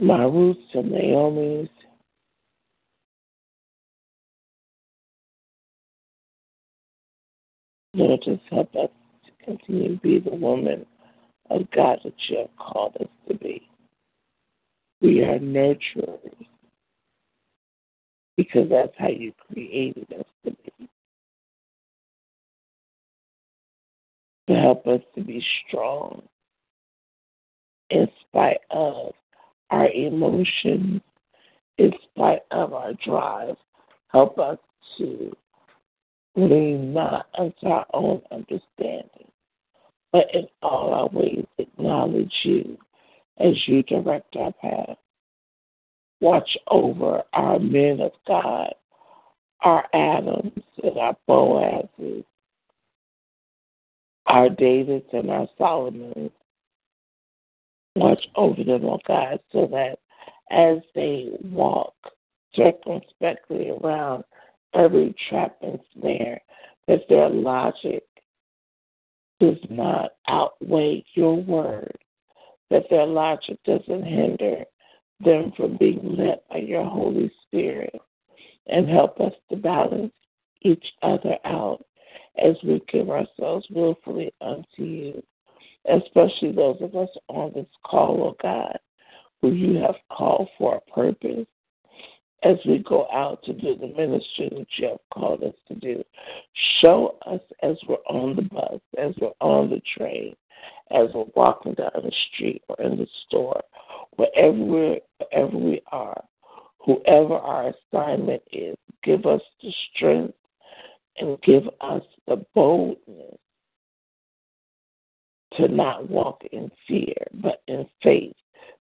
my Ruth's and Naomi's, Lord, just help us to continue to be the woman of God that you have called us to be. We are nurturers because that's how you created us to be. To help us to be strong in spite of our emotions, in spite of our drive. Help us to lean not unto our own understanding, but in all our ways acknowledge you as you direct our path. Watch over our men of God, our Adams and our Boazes, our Davids and our Solomons. Watch over them, oh God, so that as they walk circumspectly around every trap and snare, that their logic does not outweigh your word, that their logic doesn't hinder them from being led by your Holy Spirit, and help us to balance each other out as we give ourselves willfully unto you, especially those of us on this call, oh God, who you have called for a purpose, as we go out to do the ministry that you have called us to do. Show us as we're on the bus, as we're on the train, as we're walking down the street or in the store, wherever, we're, wherever we are, whoever our assignment is, give us the strength and give us the boldness to not walk in fear, but in faith,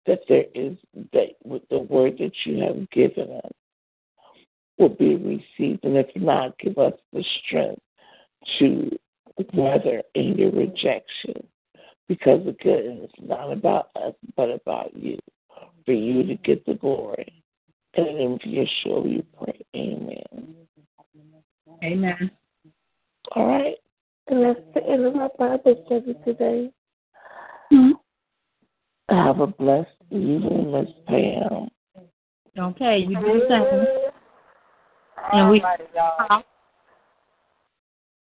that there is that with the word that you have given us will be received, and if not, give us the strength to weather in your rejection, because again, it's not about us, but about you, for you to get the glory. And in Yeshua we pray. Amen. Amen. All right. And that's the end of my Bible study today. Mm-hmm. Have a blessed evening, Miss Pam. Okay, you do something. And we. Alrighty, y'all.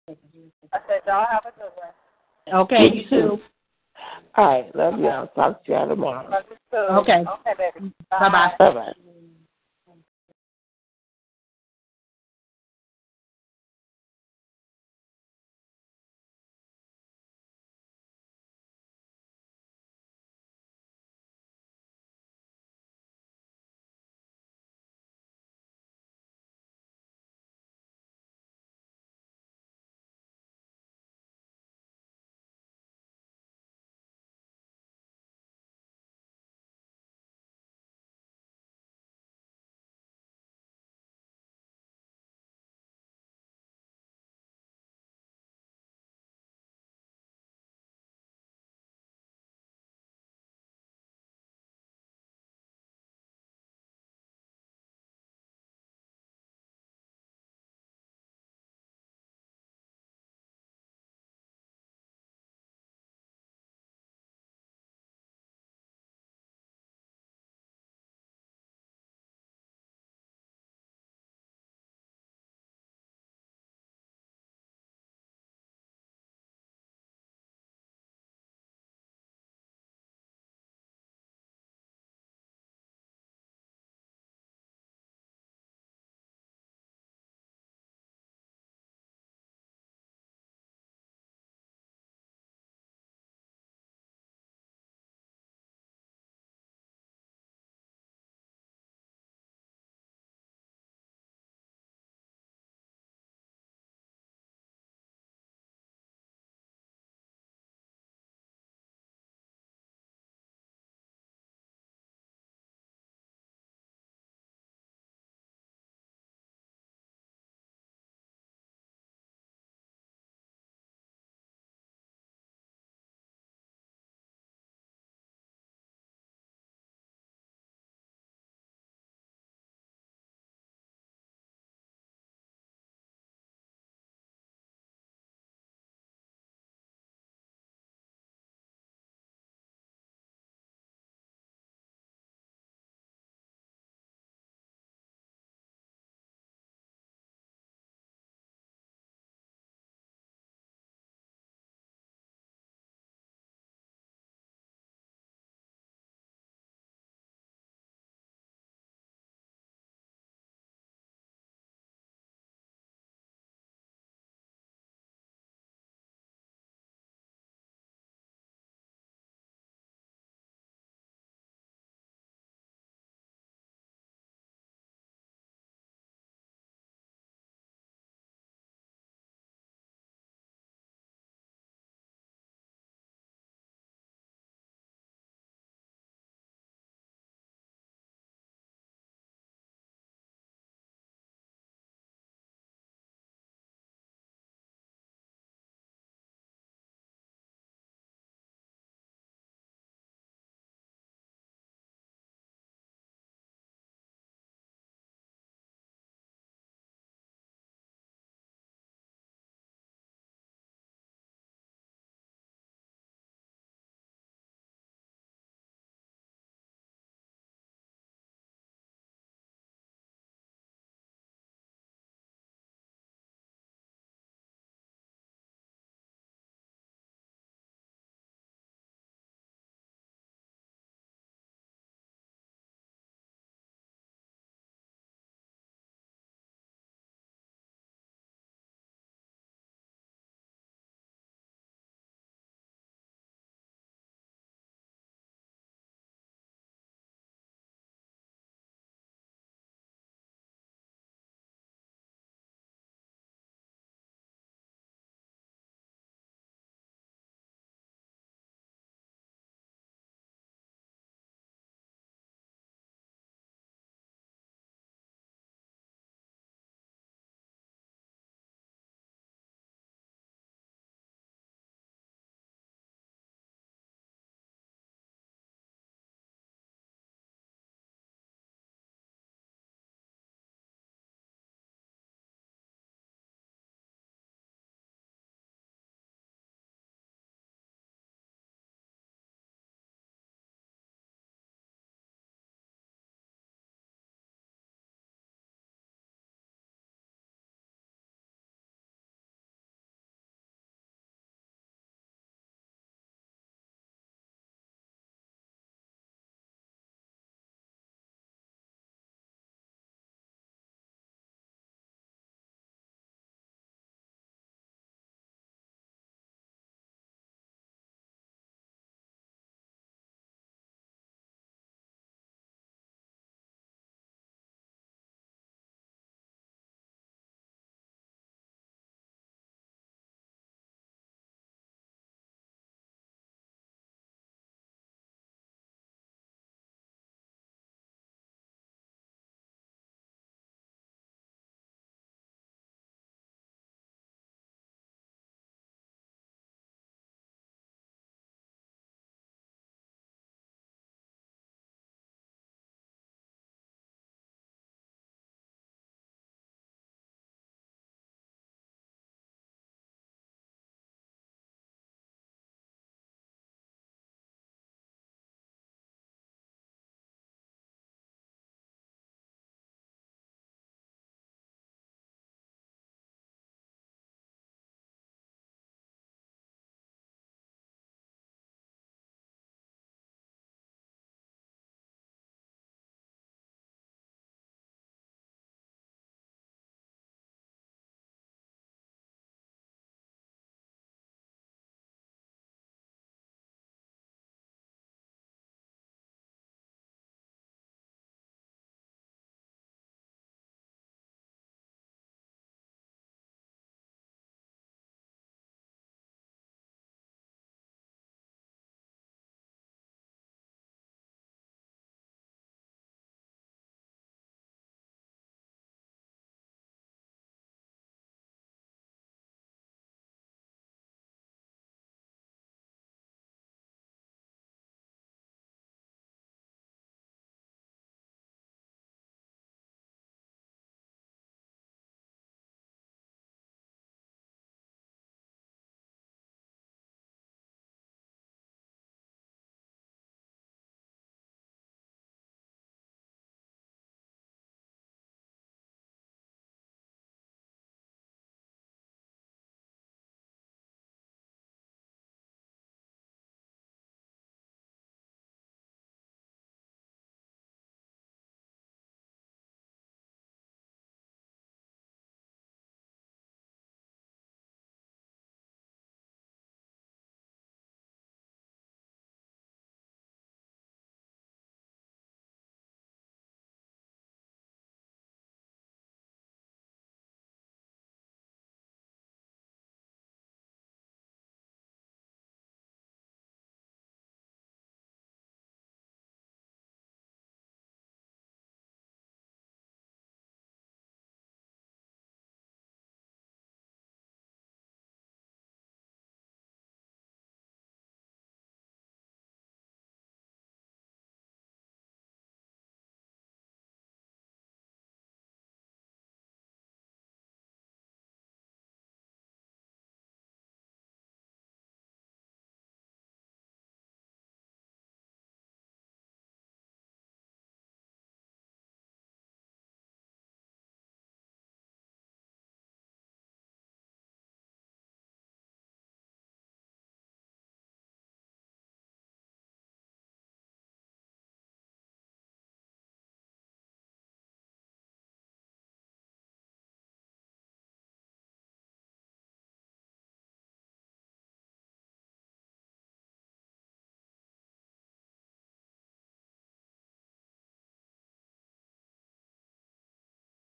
I said, y'all have a good one. Okay, you too. All right, love y'all. Talk to y'all tomorrow. Love you too. Okay. Okay, baby. Bye bye. Bye bye.